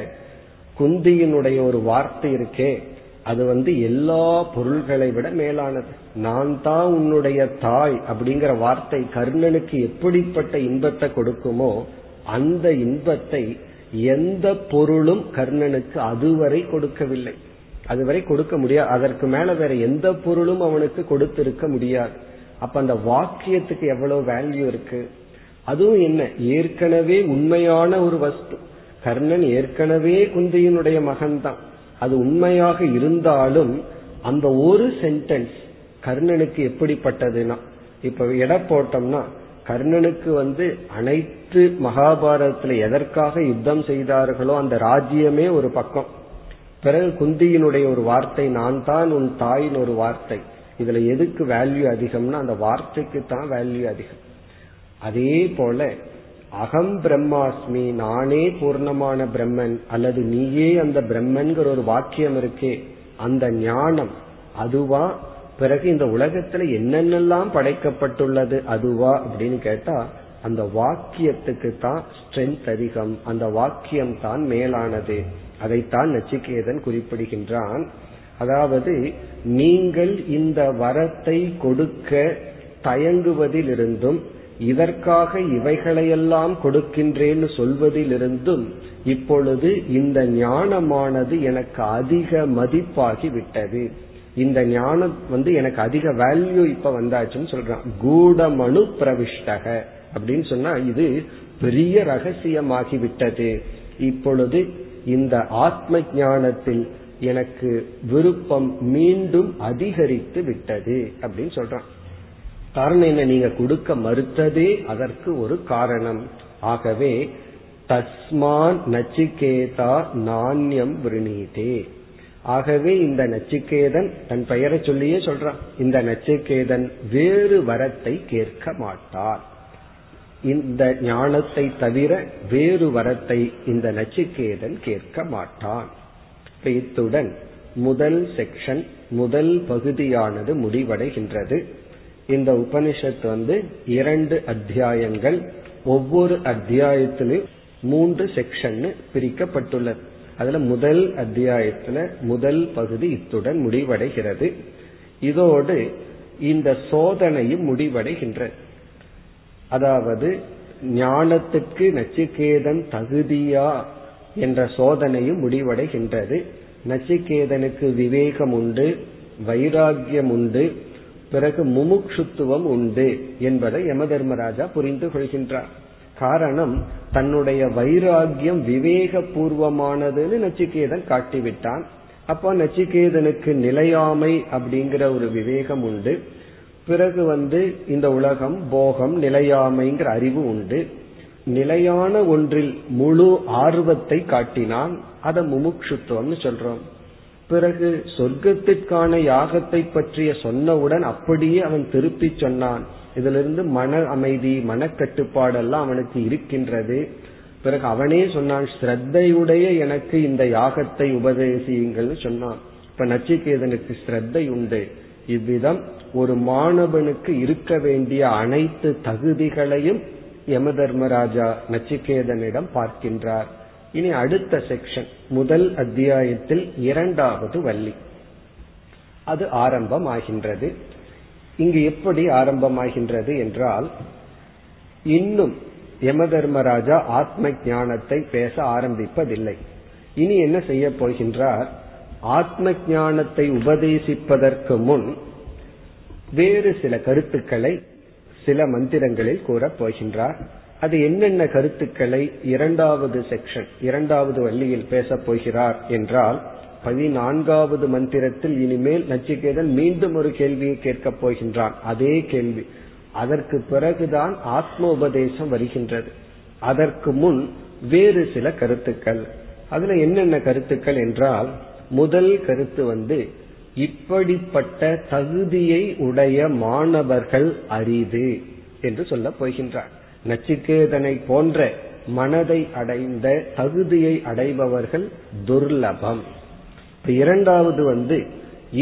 குந்தியினுடைய ஒரு வார்த்தை இருக்கே, அது வந்து எல்லா பொருள்களை விட மேலானது. நான் தான் உன்னுடைய தாய் அப்படிங்கிற வார்த்தை கர்ணனுக்கு எப்படிப்பட்ட இன்பத்தை கொடுக்குமோ அந்த இன்பத்தை எந்த பொருளும் கர்ணனுக்கு அதுவரை கொடுக்கவில்லை, அதுவரை கொடுக்க முடியாது. அதற்கு மேல வேற எந்த பொருளும் அவனுக்கு கொடுத்திருக்க முடியாது. அப்ப அந்த வாக்கியத்துக்கு எவ்வளவு வேல்யூ இருக்கு. அதுவும் என்ன, ஏற்கனவே உண்மையான ஒரு வஸ்து. கர்ணன் ஏற்கனவே குந்தியினுடைய மகன்தான், அது உண்மையாக இருந்தாலும் அந்த ஒரு சென்டென்ஸ் கர்ணனுக்கு எப்படிப்பட்டதுன்னா, இப்ப எடை போட்டோம்னா கர்ணனுக்கு வந்து அனைத்து மகாபாரதத்துல எதற்காக யுத்தம் செய்தார்களோ அந்த ராஜ்யமே ஒரு பக்கம், பிறகு குந்தியினுடைய ஒரு வார்த்தை, நான் தான் உன் தாயின் ஒரு வார்த்தை, இதுல எதுக்கு வேல்யூ அதிகம்னா அந்த வார்த்தைக்கு தான் வேல்யூ அதிகம். அதே போல அகம் பிரம்மாஸ்மி, நானே பூர்ணமான பிரம்மன் அல்லது நீயே அந்த பிரம்மன்கிற ஒரு வாக்கியம் இருக்கே அந்த ஞானம் அதுவா? பிறகு இந்த உலகத்துல என்னென்னலாம் படைக்கப்பட்டுள்ளது அதுவா அப்படின்னு கேட்டா அந்த வாக்கியத்துக்கு தான் ஸ்ட்ரென்த் அதிகம், அந்த வாக்கியம் தான் மேலானது. அதைத்தான் நச்சிகேதன் குறிப்பிடுகின்றான். அதாவது நீங்கள் இந்த வரத்தை கொடுக்க தயங்குவதிலிருந்தும் இதற்காக இவைகளையெல்லாம் கொடுக்கின்றேன்னு சொல்வதிலிருந்தும் இப்பொழுது இந்த ஞானமானது எனக்கு அதிக மதிப்பாகி விட்டது, இந்த ஞானம் வந்து எனக்கு அதிக வேல்யூ இப்ப வந்தாச்சுன்னு சொல்றான். கூடமனு பிரவிஷ்டக அப்படின்னு சொன்னா இது பெரிய ரகசியமாகி விட்டது. இப்பொழுது இந்த ஆத்ம ஞானத்தில் எனக்கு விருப்பம் மீண்டும் அதிகரித்து விட்டது அப்படின்னு சொல்றான். காரணம் என்ன? நீங்க கொடுக்க மறுத்ததே அதற்கு ஒரு காரணம். ஆகவே தஸ்மான் நச்சிகேதா நாண்யம் விருணீதே. ஆகவே இந்த நச்சிகேதன் தன் பெயரை சொல்லியே சொல்றான், இந்த நச்சிகேதன் வேறு வரத்தை கேட்க மாட்டார், இந்த ஞானத்தை தவிர வேறு வரத்தை இந்த நச்சிகேதன் கேட்க மாட்டான். இத்துடன் முதல் செக்ஷன் முதல் பகுதியானது முடிவடைகின்றது. இந்த உபனிஷத்து வந்து இரண்டு அத்தியாயங்கள், ஒவ்வொரு அத்தியாயத்திலும் மூன்று செக்ஷன் பிரிக்கப்பட்டுள்ளது. அதுல முதல் அத்தியாயத்துல முதல் பகுதி இத்துடன் முடிவடைகிறது. இதோடு இந்த சோதனையும் முடிவடைகின்றது. அதாவது ஞானத்துக்கு நச்சிகேதன் தகுதியா என்ற சோதனையும் முடிவடைகின்றது. நச்சிகேதனுக்கு விவேகம் உண்டு, வைராகியம் உண்டு, பிறகு முமுட்சுத்துவம் உண்டு என்பதை யம தர்மராஜா புரிந்து கொள்கின்றார். காரணம், தன்னுடைய வைராகியம் விவேக பூர்வமானதுன்னு நச்சிகேதன் காட்டிவிட்டான். அப்போ நச்சிகேதனுக்கு நிலையாமை அப்படிங்கிற ஒரு விவேகம் உண்டு. பிறகு வந்து இந்த உலகம் போகம் நிலையாமைங்கிற அறிவு உண்டு. நிலையான ஒன்றில் முழு ஆர்வத்தை காட்டினான், அதை முமுட்சுத்துவம்னு சொல்றோம். பிறகு சொர்க்கத்திற்கான யாகத்தை பற்றிய சொன்னவுடன் அப்படியே அவன் திருப்பி சொன்னான். இதிலிருந்து மன அமைதி மனக்கட்டுப்பாடெல்லாம் அவனுக்கு இருக்கின்றது. பிறகு அவனே சொன்னான், ஸ்ரத்தையுடைய எனக்கு இந்த யாகத்தை உபதேசியுங்கள்னு சொன்னான். இப்ப நச்சிகேதனுக்கு ஸ்ரத்தை உண்டு. இவ்விதம் ஒரு மாணவனுக்கு இருக்க வேண்டிய அனைத்து தகுதிகளையும் யம தர்மராஜா நச்சிகேதனிடம் பார்க்கின்றார். இனி அடுத்த செக்ஷன் முதல் அத்தியாயத்தில் இரண்டாவது வள்ளி அது ஆரம்பமாகின்றது. இங்கு எப்படி ஆரம்பமாகின்றது என்றால், இன்னும் யம தர்மராஜா ஆத்ம ஞானத்தை பேச ஆரம்பிப்பதில்லை. இனி என்ன செய்ய போகின்றார்? ஆத்ம ஞானத்தை உபதேசிப்பதற்கு முன் வேறு சில கருத்துக்களை சில மந்திரங்களில் கூறப் போகின்றார். அது என்னென்ன கருத்துக்களை இரண்டாவது செக்ஷன் இரண்டாவது வள்ளியில் பேசப் போகிறார் என்றால், பதினான்காவது மந்திரத்தில் இனிமேல் நச்சிகேதன் மீண்டும் ஒரு கேள்வியை கேட்கப் போகின்றான், அதே கேள்வி. அதற்கு பிறகுதான் ஆத்ம உபதேசம் வருகின்றது. அதற்கு முன் வேறு சில கருத்துக்கள். அதுல என்னென்ன கருத்துக்கள் என்றால், முதல் கருத்து வந்து இப்படிப்பட்ட தகுதியை உடைய மாணவர்கள் அரிது என்று சொல்ல போகின்றார். நச்சிகேதனை போன்ற மனதை அடைந்த தகுதியை அடைபவர்கள் துர்லபம். இரண்டாவது வந்து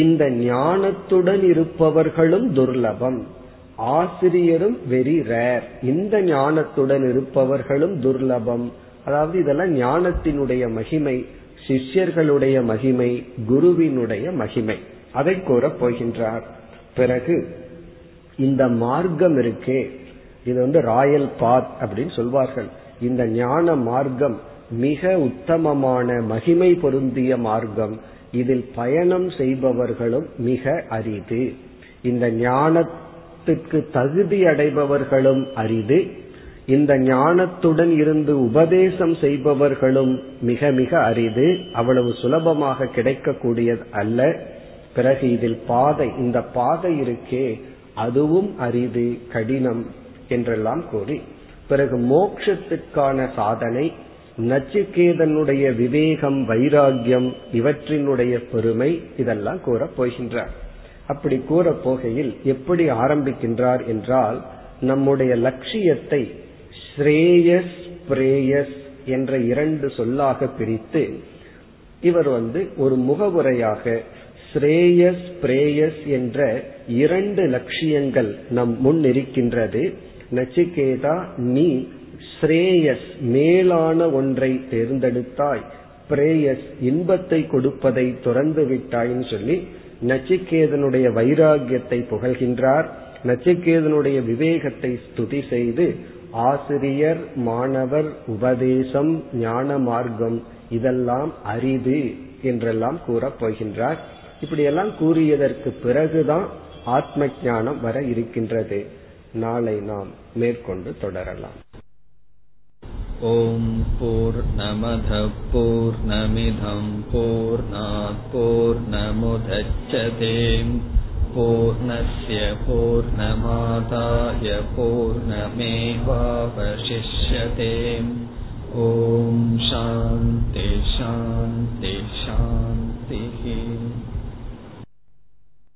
இந்த ஞானத்துடன் இருப்பவர்களும் துர்லபம், ஆசிரியரும் வெரி ரேர், இந்த ஞானத்துடன் இருப்பவர்களும் துர்லபம். அதாவது இதெல்லாம் ஞானத்தினுடைய மகிமை, சிஷ்யர்களுடைய மகிமை, குருவினுடைய மகிமை, அதை கூறப் போகின்றார். பிறகு இந்த மார்க்கம் இருக்கே, இது வந்து ராயல் பாத் அப்படின்னு சொல்வார்கள். இந்த ஞான மார்க்கம் மிக உத்தமமான மகிமை பொருந்திய மார்க்கம். இதில் பயணம் செய்பவர்களும் மிக அரிது, இந்த ஞானத்துக்கு தகுதி அடைபவர்களும் அரிது, இந்த ஞானத்துடன் இருந்து உபதேசம் செய்பவர்களும் மிக மிக அரிது, அவ்வளவு சுலபமாக கிடைக்கக்கூடியது அல்ல. பிறகு இதில் பாதை, இந்த பாதை இருக்கே அதுவும் அரிது, கடினம் என்றெல்லாம் கூறி, பிறகு மோட்சத்திற்கான சாதனை, நச்சிகேதனுடைய விவேகம் வைராகியம் இவற்றினுடைய பெருமை, இதெல்லாம் கூறப் போகின்றார். அப்படி கூறப் போகையில் எப்படி ஆரம்பிக்கின்றார் என்றால், நம்முடைய லட்சியத்தை ஸ்ரேயஸ் பிரேயஸ் என்ற இரண்டு சொல்லாக பிரித்து இவர் வந்து ஒரு முகவுரையாக ஸ்ரேயஸ் பிரேயஸ் என்ற இரண்டு லட்சியங்கள் நம் முன் இருக்கின்றது. நச்சிகேதா, நீ ஸ்ரேயஸ் மேலான ஒன்றை தேர்ந்தெடுத்தாய், பிரேயஸ் இன்பத்தை கொடுப்பதை துறந்து விட்டாயின்னு சொல்லி நச்சிகேதனுடைய வைராகியத்தை புகழ்கின்றார். நச்சிகேதனுடைய விவேகத்தை ஸ்துதி செய்து ஆசிரியர், மாணவர், உபதேசம், ஞான மார்க்கம் இதெல்லாம் அரிது என்றெல்லாம் கூறப் போகின்றார். இப்படியெல்லாம் கூறியதற்கு பிறகுதான் ஆத்ம ஞானம் வர இருக்கின்றது. நாளை நாம் மேற்கொண்டு தொடரலாம். ஓம் பூர்ணமத பூர்ணமிதம் பூர்ணாத் பூர்ணமுதச்யதே பூர்ணஸ்ய பூர்ணமாதாய பூர்ணமேவாவசிஷ்யதே. ஓம் சாந்தி சாந்தி சாந்தி.